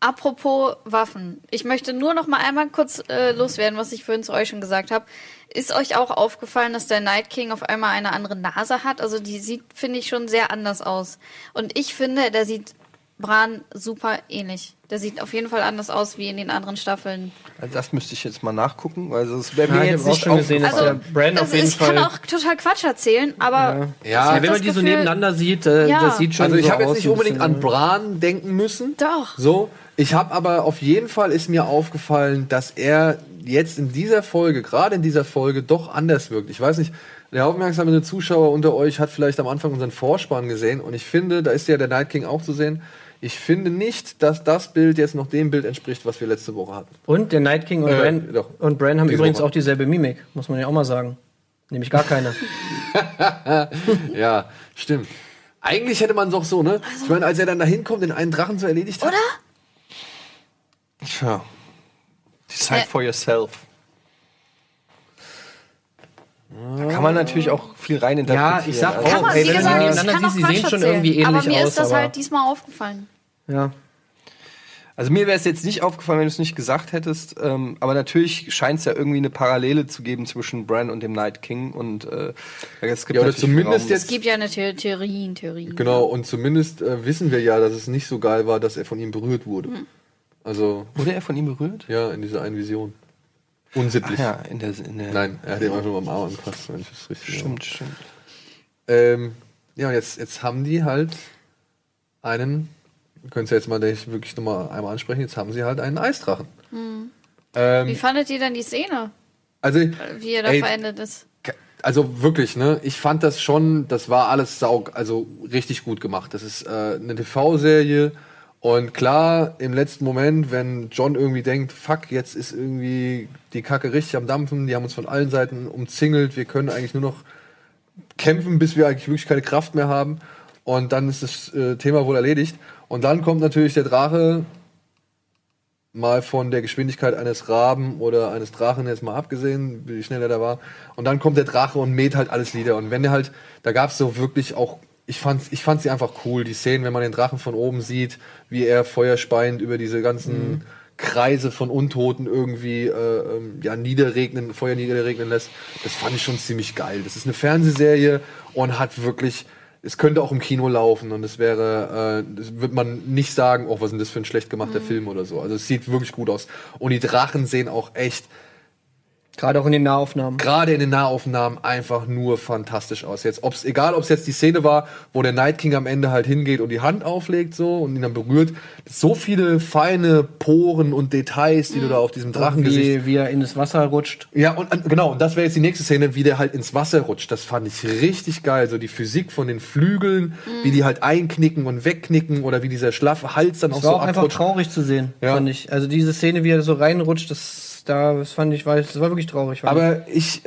Apropos Waffen. Ich möchte nur noch mal einmal kurz loswerden, was ich vorhin zu euch schon gesagt habe. Ist euch auch aufgefallen, dass der Night King auf einmal eine andere Nase hat? Also die sieht, finde ich, schon sehr anders aus. Und ich finde, der sieht Bran super ähnlich. Der sieht auf jeden Fall anders aus wie in den anderen Staffeln. Also das müsste ich jetzt mal nachgucken, weil es wäre mir jetzt nicht aufgefallen. Also, ich kann auch total Quatsch erzählen, aber... Ja, wenn man die so nebeneinander sieht, das sieht schon so aus. Also ich habe jetzt nicht unbedingt an Bran denken müssen. Doch. So. Ich habe aber auf jeden Fall, ist mir aufgefallen, dass er jetzt in dieser Folge, gerade in dieser Folge, doch anders wirkt. Ich weiß nicht, der aufmerksame Zuschauer unter euch hat vielleicht am Anfang unseren Vorspann gesehen. Und ich finde, da ist ja der Night King auch zu sehen. Ich finde nicht, dass das Bild jetzt noch dem Bild entspricht, was wir letzte Woche hatten. Und der Night King und Bran haben übrigens auch dieselbe Mimik, muss man ja auch mal sagen. Nämlich gar keine. Ja, stimmt. Eigentlich hätte man es doch so, ne? Also, ich meine, als er dann da hinkommt, den einen Drachen zu erledigt hat. Oder? Tja. Decide for yourself. Da kann man natürlich auch viel rein interpretieren. Ja, ich sag auch, okay, wenn man nebeneinander sieht, sie sehen schon irgendwie ähnlich aus. Aber mir ist das halt diesmal aufgefallen. Ja. Also mir wäre es jetzt nicht aufgefallen, wenn du es nicht gesagt hättest. Aber natürlich scheint es ja irgendwie eine Parallele zu geben zwischen Bran und dem Night King. Und es gibt oder zumindest jetzt, es gibt ja eine Theorie. Genau, und zumindest wissen wir ja, dass es nicht so geil war, dass er von ihm berührt wurde. Also, wurde er von ihm berührt? Ja, in dieser einen Vision. Unsittlich. Ja, in der nein, er hat ihn einfach nur am Arm angepasst, wenn ich das richtig sehe. Stimmt. Ja, und jetzt haben die halt einen, wir können es ja jetzt mal wirklich nochmal einmal ansprechen, jetzt haben sie halt einen Eisdrachen. Mhm. Wie fandet ihr denn die Szene? Also, wie er da verendet ist? Also wirklich, ne? Ich fand das schon, das war alles richtig gut gemacht. Das ist eine TV-Serie. Und klar, im letzten Moment, wenn Jon irgendwie denkt, fuck, jetzt ist irgendwie die Kacke richtig am Dampfen, die haben uns von allen Seiten umzingelt, wir können eigentlich nur noch kämpfen, bis wir eigentlich wirklich keine Kraft mehr haben. Und dann ist das Thema wohl erledigt. Und dann kommt natürlich der Drache, mal von der Geschwindigkeit eines Raben oder eines Drachen jetzt mal abgesehen, wie schnell er da war. Und dann kommt der Drache und mäht halt alles nieder. Und wenn der halt, da gab es so wirklich auch... Ich fand sie einfach cool, die Szenen, wenn man den Drachen von oben sieht, wie er feuerspeiend über diese ganzen Kreise von Untoten irgendwie Feuer niederregnen lässt. Das fand ich schon ziemlich geil. Das ist eine Fernsehserie und hat wirklich, es könnte auch im Kino laufen und es wäre, das wird man nicht sagen, oh, was ist denn das für ein schlecht gemachter Film oder so. Also es sieht wirklich gut aus. Und die Drachen sehen auch echt... Gerade auch in den Nahaufnahmen. Einfach nur fantastisch aus. Jetzt, ob es jetzt die Szene war, wo der Night King am Ende halt hingeht und die Hand auflegt so und ihn dann berührt. So viele feine Poren und Details, die du da auf diesem Drachengesicht... Wie er in das Wasser rutscht. Ja, und genau, und das wäre jetzt die nächste Szene, wie der halt ins Wasser rutscht. Das fand ich richtig geil. So die Physik von den Flügeln, wie die halt einknicken und wegknicken oder wie dieser schlaffe Hals dann auch so abrutscht. Das war auch einfach traurig zu sehen, fand ich. Also diese Szene, wie er so reinrutscht, das fand ich, das war wirklich traurig. Aber ich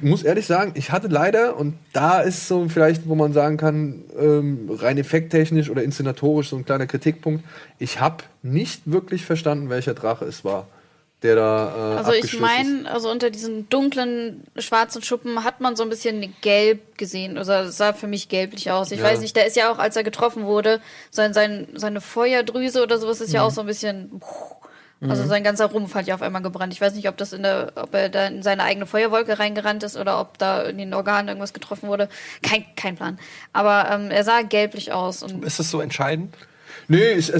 muss ehrlich sagen, ich hatte leider, und da ist so vielleicht, wo man sagen kann, rein effekttechnisch oder inszenatorisch so ein kleiner Kritikpunkt, ich habe nicht wirklich verstanden, welcher Drache es war, der da unter diesen dunklen, schwarzen Schuppen hat man so ein bisschen gelb gesehen. Also es sah für mich gelblich aus. Ich weiß nicht, der ist ja auch, als er getroffen wurde, seine Feuerdrüse oder sowas ist ja auch so ein bisschen... Also sein ganzer Rumpf hat ja auf einmal gebrannt. Ich weiß nicht, ob er da in seine eigene Feuerwolke reingerannt ist oder ob da in den Organen irgendwas getroffen wurde. Kein Plan. Aber er sah gelblich aus. Und ist das so entscheidend? Nee. Dieser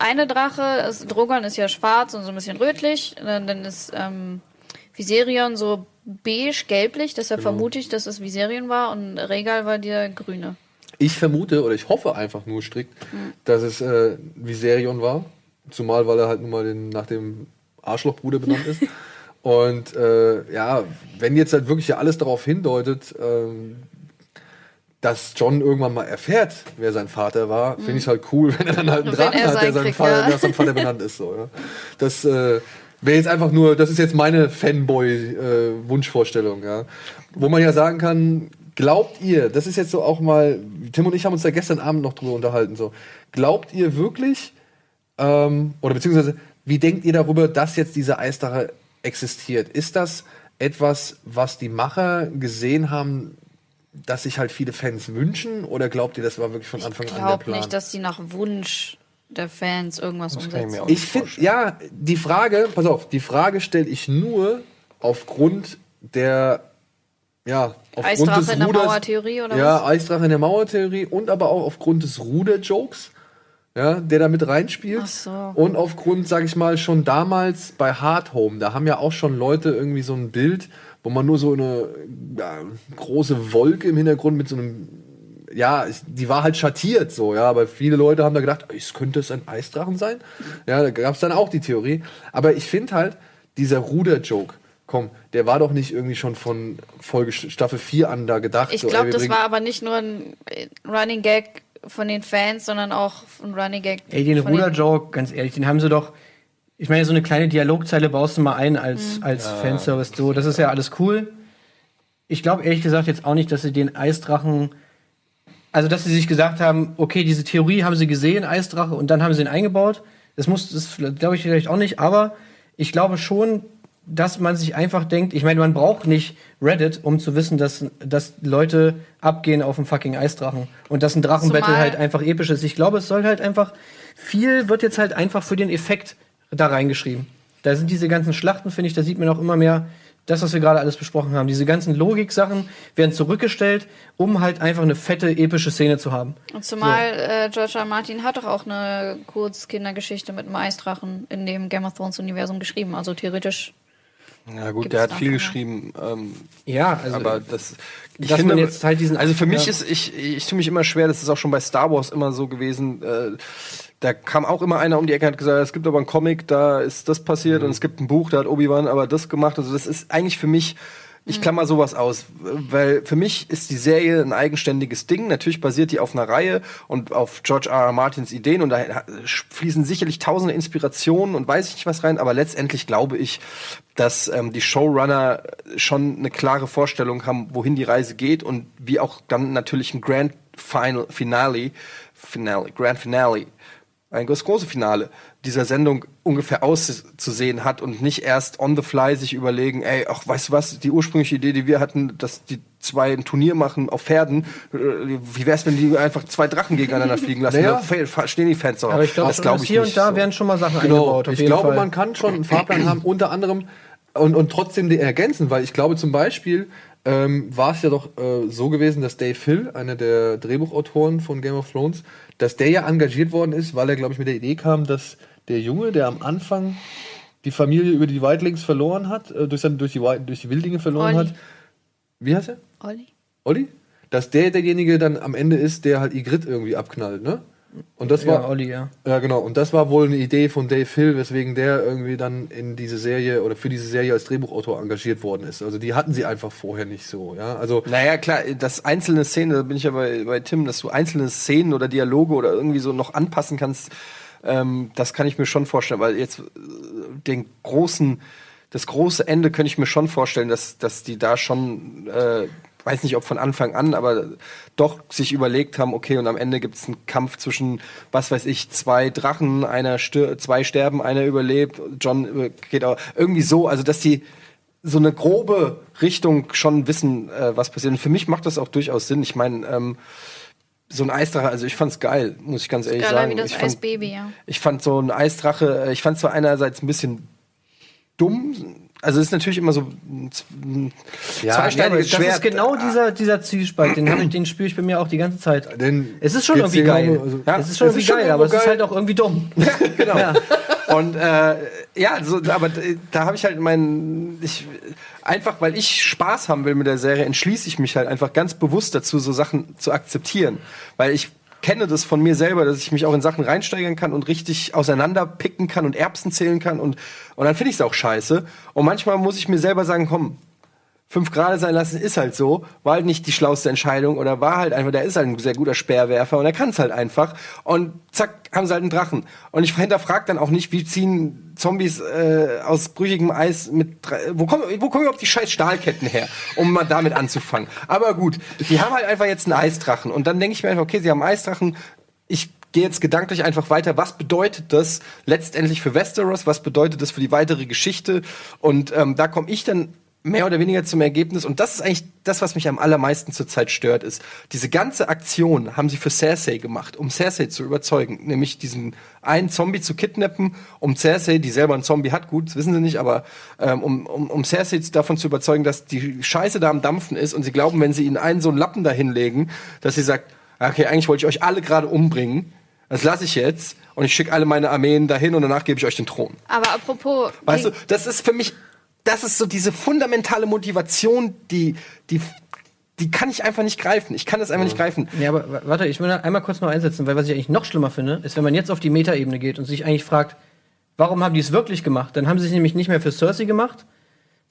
eine Drache, Drogon ist ja schwarz und so ein bisschen rötlich. Dann ist, Viserion so beige-gelblich, deshalb vermute ich, dass es Viserion war und Rhaegal war der grüne. Ich vermute, oder ich hoffe einfach nur strikt, dass es Viserion war. Zumal, weil er halt nun mal nach dem Arschlochbruder benannt ist. Und ja, wenn jetzt halt wirklich ja alles darauf hindeutet, dass Jon irgendwann mal erfährt, wer sein Vater war, finde ich es halt cool, wenn er dann halt einen Drachen hat, der seinem Vater benannt ist. So, ja. Das wäre jetzt einfach nur, das ist jetzt meine Fanboy-Wunschvorstellung. Ja. Wo man ja sagen kann, glaubt ihr, das ist jetzt so auch mal, Tim und ich haben uns da gestern Abend noch drüber unterhalten, so, glaubt ihr wirklich, oder beziehungsweise, wie denkt ihr darüber, dass jetzt diese Eisdrache existiert? Ist das etwas, was die Macher gesehen haben, dass sich halt viele Fans wünschen? Oder glaubt ihr, das war wirklich von Anfang an der Plan? Ich glaube nicht, dass die nach Wunsch der Fans irgendwas umsetzen. Ich finde, ja, die Frage, pass auf, die Frage stelle ich nur aufgrund der, ja, aufgrund des Eisdrache in der Mauer-Theorie oder was? Ja, Eisdrache in der Mauer-Theorie und aber auch aufgrund des Ruder-Jokes, ja, der da mit reinspielt. Ach so. Und aufgrund, sag ich mal, schon damals bei Hard Home, da haben ja auch schon Leute irgendwie so ein Bild, wo man nur so eine große Wolke im Hintergrund mit so einem, ja, die war halt schattiert so, ja, aber viele Leute haben da gedacht, es könnte es ein Eisdrachen sein. Ja, da gab es dann auch die Theorie. Aber ich finde halt, dieser Ruder-Joke, komm, der war doch nicht irgendwie schon von Staffel 4 an da gedacht. Ich glaube, so, das war aber nicht nur ein Running Gag von den Fans, sondern auch ein Running Gag. Ey, den Ruder-Joke, ganz ehrlich, den haben sie doch. Ich meine, so eine kleine Dialogzeile baust du mal ein als Fanservice. So, das ist ja alles cool. Ich glaube ehrlich gesagt jetzt auch nicht, dass sie den Eisdrachen, also dass sie sich gesagt haben, okay, diese Theorie haben sie gesehen, Eisdrache, und dann haben sie ihn eingebaut. Das glaube ich vielleicht auch nicht, aber ich glaube schon, dass man sich einfach denkt, ich meine, man braucht nicht Reddit, um zu wissen, dass Leute abgehen auf einen fucking Eisdrachen und dass ein Drachenbattle halt einfach episch ist. Ich glaube, es soll halt einfach, viel wird jetzt halt einfach für den Effekt da reingeschrieben. Da sind diese ganzen Schlachten, finde ich, da sieht man auch immer mehr das, was wir gerade alles besprochen haben. Diese ganzen Logik-Sachen werden zurückgestellt, um halt einfach eine fette, epische Szene zu haben. Und zumal so. George R. R. Martin hat doch auch eine Kurzkindergeschichte mit einem Eisdrachen in dem Game of Thrones-Universum geschrieben. Also theoretisch. Ja gut, der hat viel geschrieben. Ja, also aber das, ich finde jetzt halt diesen. Also für mich ist, ich tue mich immer schwer. Das ist auch schon bei Star Wars immer so gewesen. Da kam auch immer einer um die Ecke und hat gesagt, es gibt aber einen Comic, da ist das passiert und es gibt ein Buch, da hat Obi-Wan aber das gemacht. Also das ist eigentlich für mich, ich klammer sowas aus, weil für mich ist die Serie ein eigenständiges Ding. Natürlich basiert die auf einer Reihe und auf George R. R. Martins Ideen und da fließen sicherlich tausende Inspirationen und weiß ich nicht was rein, aber letztendlich glaube ich, dass die Showrunner schon eine klare Vorstellung haben, wohin die Reise geht und wie auch dann natürlich ein Grand Finale, ein großes Finale dieser Sendung ungefähr auszusehen hat und nicht erst on the fly sich überlegen, ey, ach, weißt du was, die ursprüngliche Idee, die wir hatten, dass die zwei ein Turnier machen auf Pferden, wie wär's, wenn die einfach zwei Drachen gegeneinander fliegen lassen? Naja. Da stehen die Fans drauf. Aber ich glaube, hier und da werden schon mal Sachen eingebaut. Ich glaube, man kann schon einen Fahrplan haben, unter anderem, und trotzdem den ergänzen, weil ich glaube zum Beispiel, war es ja doch so gewesen, dass Dave Hill, einer der Drehbuchautoren von Game of Thrones, dass der ja engagiert worden ist, weil er, glaube ich, mit der Idee kam, dass der Junge, der am Anfang die Familie über die Wildlings verloren hat, durch die Wildlinge verloren hat. Wie heißt er? Olli? Dass der derjenige dann am Ende ist, der halt Ygritte irgendwie abknallt, ne? Und das war Olli, ja. Ja, genau. Und das war wohl eine Idee von Dave Hill, weswegen der irgendwie dann in diese Serie oder für diese Serie als Drehbuchautor engagiert worden ist. Also die hatten sie einfach vorher nicht so, ja. Also naja, klar, das einzelne Szenen, da bin ich ja bei Tim, dass du einzelne Szenen oder Dialoge oder irgendwie so noch anpassen kannst. Das kann ich mir schon vorstellen, weil jetzt das große Ende könnte ich mir schon vorstellen, dass die da schon, weiß nicht, ob von Anfang an, aber doch sich überlegt haben, okay, und am Ende gibt es einen Kampf zwischen, was weiß ich, zwei Drachen, zwei sterben, einer überlebt, Jon geht auch, irgendwie so, also dass die so eine grobe Richtung schon wissen, was passiert. Und für mich macht das auch durchaus Sinn. Ich meine, so ein Eisdrache, also ich fand's geil, muss ich ganz ehrlich sagen. Wie das Eisbaby, ja. Ich fand so ein Eisdrache, ich fand zwar einerseits ein bisschen dumm, also es ist natürlich immer so ein zweischneidiges Schwert. Das ist genau dieser Zwiespalt, den spüre ich bei mir auch die ganze Zeit. Den es ist schon irgendwie geil. Es ist schon irgendwie geil, aber es ist halt auch irgendwie dumm. Genau. Ja. Und ja, so, aber da habe ich halt einfach weil ich Spaß haben will mit der Serie, entschließe ich mich halt einfach ganz bewusst dazu, so Sachen zu akzeptieren. Weil ich kenne das von mir selber, dass ich mich auch in Sachen reinsteigern kann und richtig auseinanderpicken kann und Erbsen zählen kann. Und dann finde ich es auch scheiße. Und manchmal muss ich mir selber sagen, komm, 5 Grad sein lassen ist halt so, war halt nicht die schlauste Entscheidung oder war halt einfach, der ist halt ein sehr guter Speerwerfer und er kann es halt einfach und zack, haben sie halt einen Drachen. Und ich hinterfrag dann auch nicht, wie ziehen Zombies aus brüchigem Eis mit, wo kommen überhaupt die scheiß Stahlketten her, um mal damit anzufangen. Aber gut, die haben halt einfach jetzt einen Eisdrachen und dann denke ich mir einfach, okay, sie haben einen Eisdrachen, ich gehe jetzt gedanklich einfach weiter, was bedeutet das letztendlich für Westeros, was bedeutet das für die weitere Geschichte und da komme ich dann mehr oder weniger zum Ergebnis. Und das ist eigentlich das, was mich am allermeisten zurzeit stört, ist, diese ganze Aktion haben sie für Cersei gemacht, um Cersei zu überzeugen. Nämlich diesen einen Zombie zu kidnappen, um Cersei, die selber einen Zombie hat, gut, das wissen sie nicht, aber um Cersei davon zu überzeugen, dass die Scheiße da am Dampfen ist und sie glauben, wenn sie ihnen einen so einen Lappen da hinlegen, dass sie sagt, okay, eigentlich wollte ich euch alle gerade umbringen, das lasse ich jetzt und ich schicke alle meine Armeen dahin und danach gebe ich euch den Thron. Aber apropos... Weißt du, das ist für mich... Das ist so diese fundamentale Motivation, die kann ich einfach nicht greifen. Ich kann das einfach nicht greifen. Ja, aber warte, ich will da einmal kurz noch einsetzen, weil was ich eigentlich noch schlimmer finde, ist, wenn man jetzt auf die Metaebene geht und sich eigentlich fragt, warum haben die es wirklich gemacht? Dann haben sie es nämlich nicht mehr für Cersei gemacht,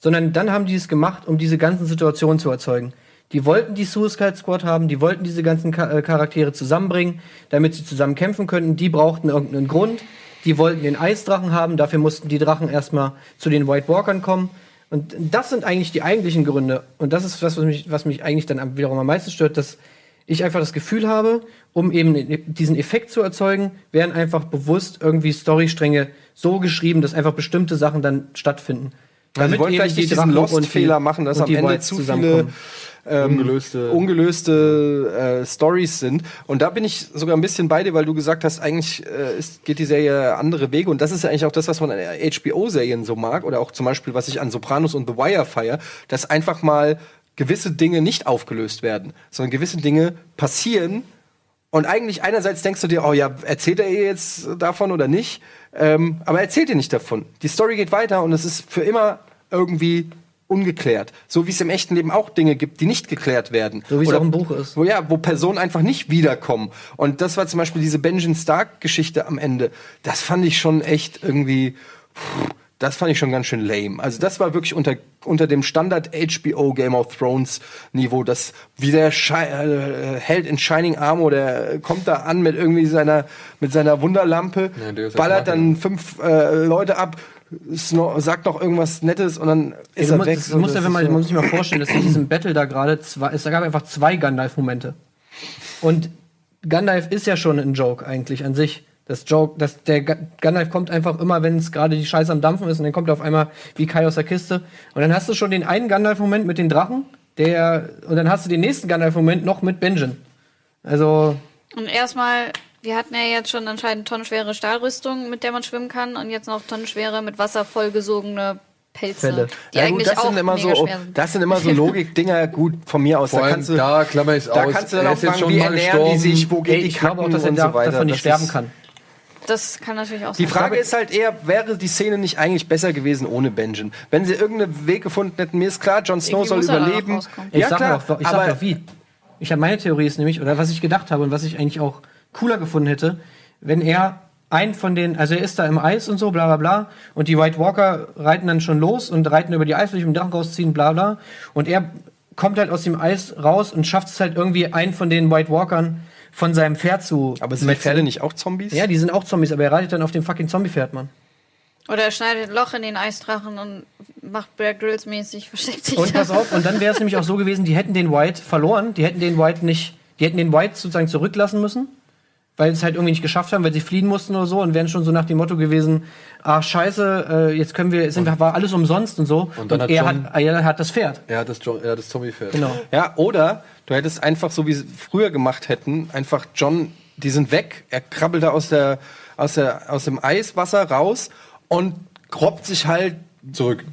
sondern dann haben die es gemacht, um diese ganzen Situationen zu erzeugen. Die wollten die Suicide Squad haben, die wollten diese ganzen Charaktere zusammenbringen, damit sie zusammen kämpfen könnten. Die brauchten irgendeinen Grund. Die wollten den Eisdrachen haben, dafür mussten die Drachen erstmal zu den White Walkern kommen. Und das sind eigentlich die eigentlichen Gründe. Und das ist das, was mich eigentlich dann wiederum am meisten stört, dass ich einfach das Gefühl habe, um eben diesen Effekt zu erzeugen, werden einfach bewusst irgendwie Storystränge so geschrieben, dass einfach bestimmte Sachen dann stattfinden. Also sie wollen vielleicht nicht diesen Lost-Fehler machen, dass am Ende zu viele ungelöste Stories sind. Und da bin ich sogar ein bisschen bei dir, weil du gesagt hast, eigentlich geht die Serie andere Wege. Und das ist ja eigentlich auch das, was man an HBO-Serien so mag. Oder auch zum Beispiel, was ich an Sopranos und The Wire feiere, dass einfach mal gewisse Dinge nicht aufgelöst werden, sondern gewisse Dinge passieren. Und eigentlich einerseits denkst du dir, oh ja, erzählt er ihr jetzt davon oder nicht? Aber erzählt ihr nicht davon. Die Story geht weiter und es ist für immer irgendwie ungeklärt. So wie es im echten Leben auch Dinge gibt, die nicht geklärt werden. So wie es auch im Buch ist. Wo Personen einfach nicht wiederkommen. Und das war zum Beispiel diese Benjen Stark-Geschichte am Ende. Das fand ich schon echt irgendwie... Das fand ich schon ganz schön lame. Also das war wirklich unter dem Standard HBO Game of Thrones Niveau, dass wie der Held in Shining Armor, der kommt da an mit irgendwie seiner Wunderlampe, ja, ballert dann 5 Leute ab, Snow sagt noch irgendwas Nettes und dann ist er weg. Man muss sich mal vorstellen, dass in diesem Battle da gerade es gab einfach 2 Gandalf-Momente. Und Gandalf ist ja schon ein Joke eigentlich an sich. Dass der Gandalf kommt einfach immer, wenn es gerade die Scheiße am Dampfen ist und dann kommt er auf einmal wie Kai aus der Kiste. Und dann hast du schon den einen Gandalf-Moment mit den Drachen, und dann hast du den nächsten Gandalf-Moment noch mit Benjen. Also. Und erstmal, wir hatten ja jetzt schon anscheinend tonnenschwere Stahlrüstung, mit der man schwimmen kann, und jetzt noch tonnenschwere mit Wasser vollgesogene Pelze, die eigentlich das auch sind immer mega so, schwer sind. Das sind immer so Logik-Dinger, gut, von mir aus. Vor allem, da klammer ich es aus. Da kannst du dann auch fragen, wie ernähren die sich, wo geht die Kappen und so weiter. Ich glaube auch, dass er davon nicht sterben kann. Das kann natürlich auch sein. Die Frage ist halt eher, wäre die Szene nicht eigentlich besser gewesen ohne Benjen? Wenn sie irgendeinen Weg gefunden hätten, mir ist klar, Jon Snow soll überleben. Ich sag doch wie. Ich habe meine Theorie ist nämlich, oder was ich gedacht habe und was ich eigentlich auch cooler gefunden hätte, wenn er einen von den, also er ist da im Eis und so, bla bla bla, und die White Walker reiten dann schon los und reiten über die Eisfläche und den Drachen rausziehen, bla bla, und er kommt halt aus dem Eis raus und schafft es halt irgendwie, einen von den White Walkern von seinem Pferd zu... Aber sind die Pferde nicht auch Zombies? Ja, die sind auch Zombies, aber er reitet dann auf dem fucking Zombie-Pferd, Mann. Oder er schneidet ein Loch in den Eisdrachen und macht Bear Grylls-mäßig, versteckt sich. Und pass auf, und dann wäre es nämlich auch so gewesen, die hätten den White verloren, die hätten den White sozusagen zurücklassen müssen, weil sie es halt irgendwie nicht geschafft haben, weil sie fliehen mussten oder so und wären schon so nach dem Motto gewesen, ach scheiße, jetzt war alles umsonst und so. Und dann er hat das Pferd. Er hat das Zombie-Pferd. Genau. Ja, oder... Du hättest einfach, so wie sie früher gemacht hätten, einfach John, die sind weg, er krabbelt da aus dem Eiswasser raus und robbt sich halt zurück,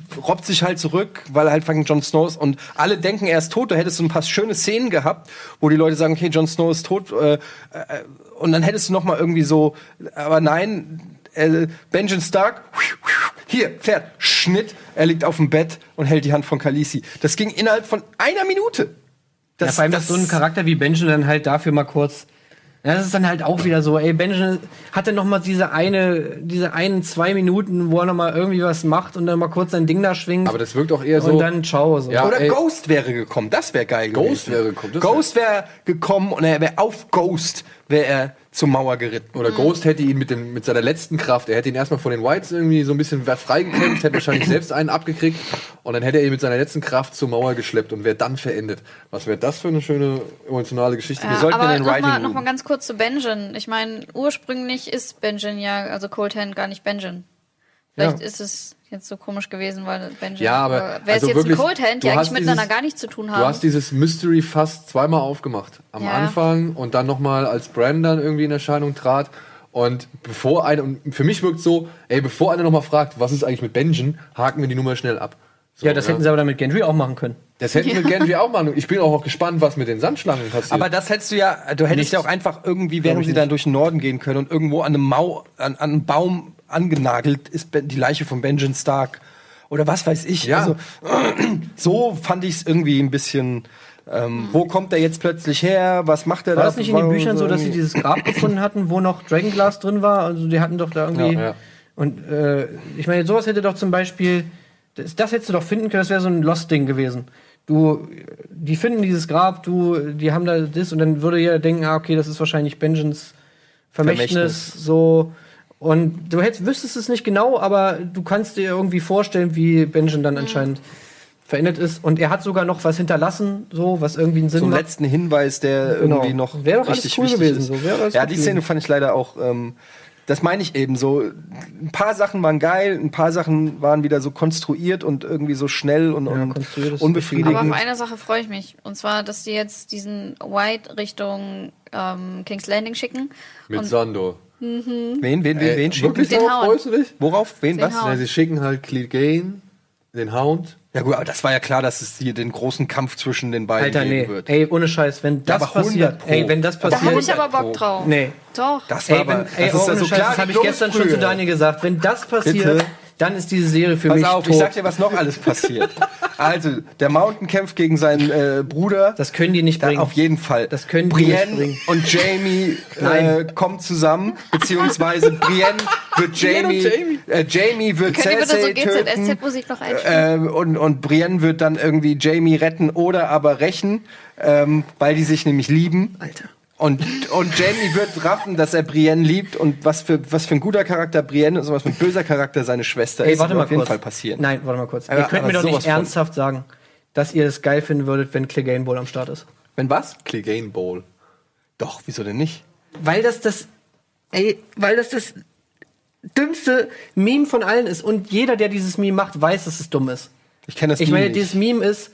weil er halt fucking Jon Snow ist und alle denken, er ist tot. Da hättest du ein paar schöne Szenen gehabt, wo die Leute sagen, okay, Jon Snow ist tot, und dann hättest du noch mal irgendwie so, aber nein, Benjen Stark, hier, Pferd, Schnitt, er liegt auf dem Bett und hält die Hand von Khaleesi. Das ging innerhalb von einer Minute. Das, ja, vor allem, dass so ein Charakter wie Benjen dann halt dafür mal kurz. Das ist dann halt auch wieder so, ey, Benjen hat dann noch mal diese 2 Minuten, wo er noch mal irgendwie was macht und dann mal kurz sein Ding da schwingt. Aber das wirkt auch eher so. Und dann ciao. So. Ja, oder ey. Ghost wäre gekommen, das wäre geil gewesen. Ghost wäre gekommen und er wäre auf Ghost, wäre er zur Mauer geritten. Oder Ghost hätte ihn mit seiner letzten Kraft, er hätte ihn erstmal von den Whites irgendwie so ein bisschen freigekämpft, hätte wahrscheinlich selbst einen abgekriegt und dann hätte er ihn mit seiner letzten Kraft zur Mauer geschleppt und wäre dann verendet. Was wäre das für eine schöne emotionale Geschichte? Ja, wir sollten aber in den Writing noch mal ganz kurz zu Benjen. Ich meine, ursprünglich ist Benjen ja, also Cold Hand, gar nicht Benjen. Vielleicht ist es jetzt so komisch gewesen, weil Benjen... Ja, aber wer also ist jetzt wirklich, ein Cold Hand, die eigentlich miteinander gar nichts zu tun haben? Du hast dieses Mystery fast zweimal aufgemacht. Am Anfang und dann nochmal, als Bran dann irgendwie in Erscheinung trat. Und bevor einer... Und für mich wirkt so, ey, bevor einer nochmal fragt, was ist eigentlich mit Benjen, haken wir die Nummer schnell ab. So, ja, das hätten sie aber dann mit Gendry auch machen können. Das hätten wir mit Gendry auch machen können. Ich bin auch gespannt, was mit den Sandschlangen passiert. Aber das hättest du ja... Du hättest ja auch einfach irgendwie, während sie dann durch den Norden gehen können und irgendwo an einem Baum... angenagelt ist die Leiche von Benjen Stark. Oder was weiß ich. Ja. Also, so fand ich es irgendwie ein bisschen... wo kommt der jetzt plötzlich her? Was macht er da? War das nicht in den Büchern so, dass sie dieses Grab gefunden hatten, wo noch Dragonglass drin war? Also die hatten doch da irgendwie... Ja. Und ich meine, sowas hätte doch zum Beispiel... Das hättest du doch finden können, das wäre so ein Lost-Ding gewesen. Die finden dieses Grab, die haben da das und dann würde jeder denken, okay, das ist wahrscheinlich Benjens Vermächtnis. So... Und du wüsstest es nicht genau, aber du kannst dir irgendwie vorstellen, wie Benjen dann anscheinend verändert ist. Und er hat sogar noch was hinterlassen, so was irgendwie einen Sinn macht. So einen letzten Hinweis, der irgendwie noch richtig cool gewesen ist. Ja, die Szene fand ich leider auch, das meine ich eben so. Ein paar Sachen waren geil, ein paar Sachen waren wieder so konstruiert und irgendwie so schnell und unbefriedigend. Aber auf eine Sache freue ich mich. Und zwar, dass die jetzt diesen White Richtung King's Landing schicken. Mit Sandor. Mhm. Wen schicken sie? Worauf? Was? Ja, sie schicken halt Clegane, den Hound. Ja gut, aber das war ja klar, dass es hier den großen Kampf zwischen den beiden geben wird. Ey, ohne Scheiß, wenn das passiert, wenn das passiert... Da hab ich aber Bock drauf. Nee. Doch. Das habe ich gestern schon zu Daniel gesagt. Wenn das passiert... Bitte? Dann ist diese Serie für mich tot. Pass auf, ich sag dir, was noch alles passiert. Also, der Mountain kämpft gegen seinen Bruder. Das können die nicht bringen. Auf jeden Fall. Das können Brienne und Jamie kommen zusammen, beziehungsweise Brienne wird Jamie wird Cersei töten und Brienne wird dann irgendwie Jamie retten oder aber rächen, weil die sich nämlich lieben. Alter. Und Jamie wird raffen, dass er Brienne liebt und was für ein guter Charakter Brienne ist und was für ein böser Charakter seine Schwester ist. Das wird auf jeden Fall passieren. Nein, warte mal kurz. Ihr könnt mir doch nicht ernsthaft sagen, dass ihr es geil finden würdet, wenn Clegane Bowl am Start ist. Wenn was? Clegane Bowl. Doch, wieso denn nicht? Weil das dümmste Meme von allen ist und jeder, der dieses Meme macht, weiß, dass es dumm ist. Ich kenne das Meme nicht. Ich meine, dieses Meme ist,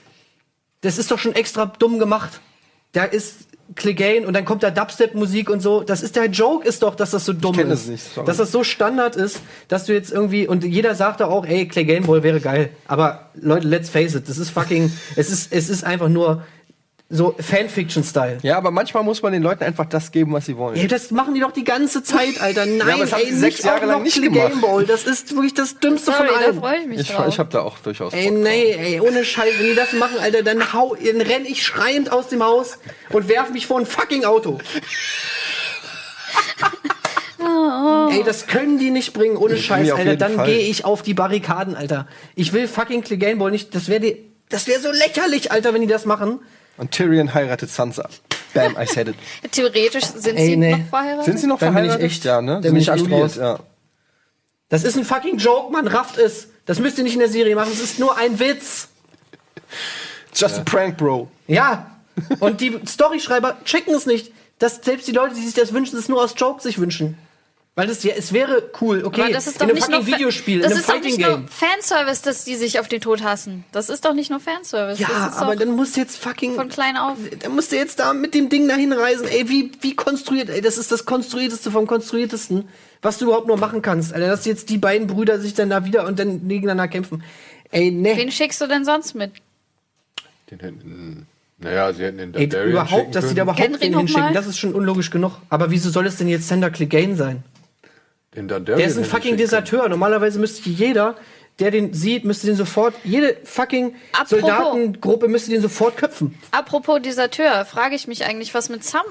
das ist doch schon extra dumm gemacht. Da ist Clegane und dann kommt da Dubstep-Musik und so. Das ist der Joke, ist doch, dass das so dumm ist. Ich kenn das nicht, sorry. Dass das so Standard ist, dass du jetzt irgendwie und jeder sagt da auch, ey, Clegane Bowl wäre geil. Aber Leute, let's face it, das ist fucking, es ist einfach nur so Fanfiction-Style. Ja, aber manchmal muss man den Leuten einfach das geben, was sie wollen. Ey, das machen die doch die ganze Zeit, Alter. Nein, ja, aber das haben sie 6 Jahre lang nicht gemacht. Das ist wirklich das Dümmste von allem. Da freue ich mich drauf. Ich hab da auch durchaus Bock drauf. Ohne Scheiß. Wenn die das machen, Alter, dann renn ich schreiend aus dem Haus und werf mich vor ein fucking Auto. Ey, das können die nicht bringen, ohne Scheiß, Alter. Dann gehe ich auf die Barrikaden, Alter. Ich will fucking Clegane Bowl nicht. Das wär so lächerlich, Alter, wenn die das machen. Und Tyrion heiratet Sansa. Bam, I said it. Theoretisch sind sie noch verheiratet. Sind sie noch verheiratet? Bin ich echt, ja, ne? Sind mich angeschlossen. Ja. Das ist ein fucking Joke, man rafft es. Das müsst ihr nicht in der Serie machen. Es ist nur ein Witz. Just a prank, bro. Ja. Und die Storyschreiber checken es nicht, dass selbst die Leute, die sich das wünschen, es nur aus Joke sich wünschen. Weil es wäre cool, okay, das ist doch in einem fucking Videospiel, in einem Fighting Game. Das ist doch nicht nur Fanservice, dass die sich auf den Tod hassen. Das ist doch nicht nur Fanservice. Ja, das ist aber dann musst du jetzt fucking... Von klein auf. Dann musst du jetzt da mit dem Ding dahin reisen. Ey, wie konstruiert... Ey, das ist das Konstruierteste vom Konstruiertesten, was du überhaupt nur machen kannst. Alter, dass jetzt die beiden Brüder sich dann da wieder und dann gegeneinander kämpfen. Ey, ne. Wen schickst du denn sonst mit? Den hinten... Naja, sie hätten den Daenerys überhaupt, dass sie da überhaupt den hinschicken, das ist schon unlogisch genug. Aber wieso soll es denn jetzt Sandor Clegane sein? Den Dandelion, der ist ein fucking Deserteur. Normalerweise müsste jeder, der den sieht, müsste den sofort, jede fucking Soldatengruppe müsste den sofort köpfen. Apropos Deserteur, frage ich mich eigentlich, was mit Sam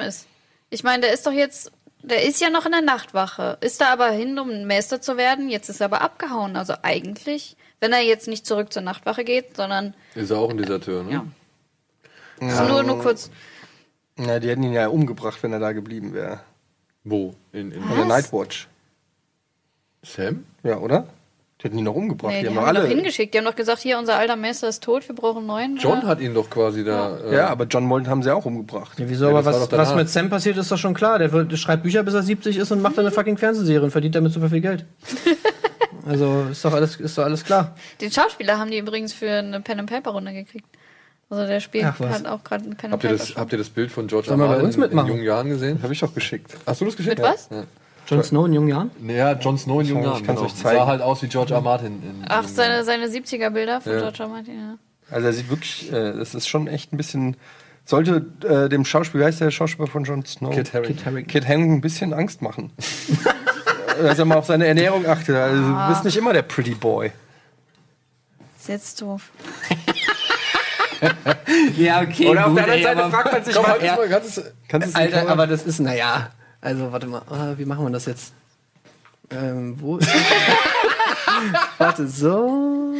ist. Ich meine, der ist doch jetzt, der ist ja noch in der Nachtwache. Ist da aber hin, um Meister zu werden. Jetzt ist er aber abgehauen. Also eigentlich, wenn er jetzt nicht zurück zur Nachtwache geht, sondern... Ist er auch ein Deserteur, ne? Ja. Also nur kurz... Na, die hätten ihn ja umgebracht, wenn er da geblieben wäre. Wo? In der Nightwatch. Sam? Ja, oder? Die hätten ihn noch umgebracht. Nee, die haben ihn doch hingeschickt. Die haben doch gesagt, hier, unser alter Meister ist tot, wir brauchen einen neuen. John hat ihn doch quasi da... Ja, aber John Molden haben sie auch umgebracht. Ja, wieso? Ja, aber was mit Sam passiert, ist doch schon klar. Der schreibt Bücher, bis er 70 ist und macht dann eine fucking Fernsehserie und verdient damit super viel Geld. Also ist doch alles klar. Den Schauspieler haben die übrigens für eine Pen-and-Paper-Runde gekriegt. Also der spielt halt auch gerade einen Pen and Paper. Habt ihr das Bild von George R. R. Martin in jungen Jahren gesehen? Das habe ich doch geschickt. Hast du das geschickt? Mit was? Ja. Jon Snow in jungen Jahren? Ja, Jon Snow in jungen Jahren. Ich kann es euch zeigen. Sah halt aus wie George R. Martin. Seine 70er-Bilder von George R. Martin, ja. Also er sieht wirklich, das ist schon echt ein bisschen... Sollte dem Schauspieler, wie heißt der Schauspieler von Jon Snow? Kit Haring ein bisschen Angst machen. Dass er mal auf seine Ernährung achtet. Also du bist nicht immer der Pretty Boy. Ist jetzt doof. Ja, okay. Oder auf der anderen Seite fragt man sich, Alter, aber das ist, naja. Also, warte mal, wie machen wir das jetzt? Wo? Warte, so.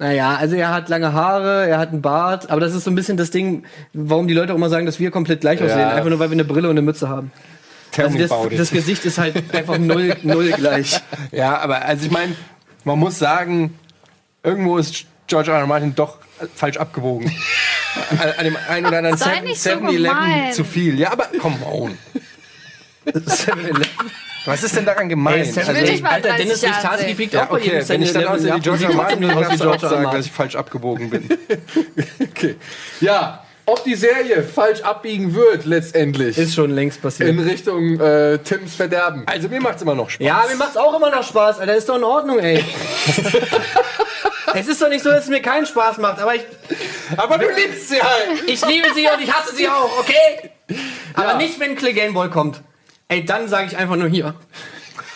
Naja, also er hat lange Haare, er hat einen Bart, aber das ist so ein bisschen das Ding, warum die Leute auch immer sagen, dass wir komplett gleich aussehen. Einfach nur, weil wir eine Brille und eine Mütze haben. Also das Gesicht ist halt einfach null gleich. Ja, aber also ich meine, man muss sagen, irgendwo ist George R. R. Martin doch falsch abgewogen. An dem einen oder anderen 7-Eleven zu viel. Ja, aber come on. 7-Eleven. Was ist denn daran gemein? Hey, also, Alter, Dennis Richtardi liegt auch bei jedem 7-Eleven. Wenn ich dann aussehe wie George R. Martin, dann darfst du auch sagen, dass ich falsch abgewogen bin. Okay. Ja, ob die Serie falsch abbiegen wird letztendlich. Ist schon längst passiert. In Richtung Tims Verderben. Also mir macht's immer noch Spaß. Ja, mir macht's auch immer noch Spaß. Alter, ist doch in Ordnung, ey. Es ist doch nicht so, dass es mir keinen Spaß macht, aber ich... Aber du liebst sie halt! Ich liebe sie und ich hasse sie auch, okay? Aber nicht, wenn Clegane Ball kommt. Ey, dann sage ich einfach nur hier.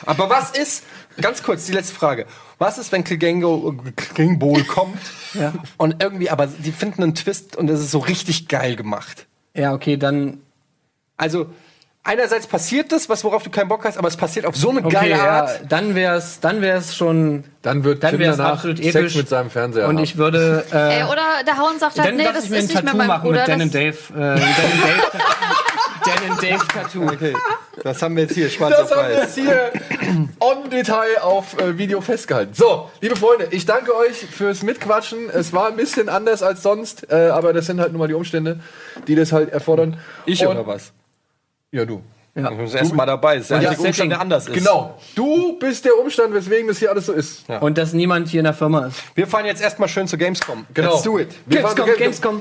Aber was ist... Ganz kurz, die letzte Frage. Was ist, wenn Clegane Ball kommt und irgendwie... Aber die finden einen Twist und es ist so richtig geil gemacht. Ja, okay, dann... Also... Einerseits passiert das, worauf du keinen Bock hast, aber es passiert auf so eine geile Art. Dann wär's schon. Dann wird Tim absolut episch. Sex mit seinem Fernseher. Und ich würde. Oder der Hauen sagt halt, nee, das ist nicht mehr mein Bruder. Dann lass ich mir ein Tattoo machen mit Dan and Dave Tattoo. Okay. Das haben wir jetzt hier, schwarz auf weiß. Das haben wir jetzt hier on Detail auf Video festgehalten. So, liebe Freunde, ich danke euch fürs Mitquatschen. Es war ein bisschen anders als sonst, aber das sind halt nun mal die Umstände, die das halt erfordern. Oder was? Ja, du. Ja. Du bist erst mal dabei. Das ist ja, der Umstand, der anders ist. Genau. Du bist der Umstand, weswegen das hier alles so ist. Ja. Und dass niemand hier in der Firma ist. Wir fahren jetzt erstmal schön zu Gamescom. Genau. Let's do it. Gamescom.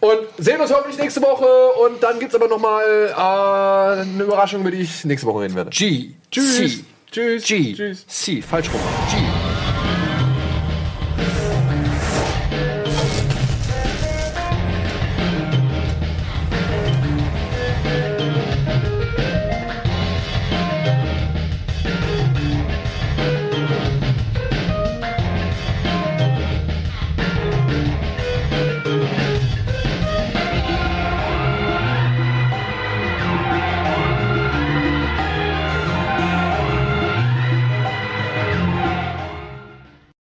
Und sehen uns hoffentlich nächste Woche. Und dann gibt's aber nochmal eine Überraschung, über die ich nächste Woche reden werde. Tschüss. Falsch rum.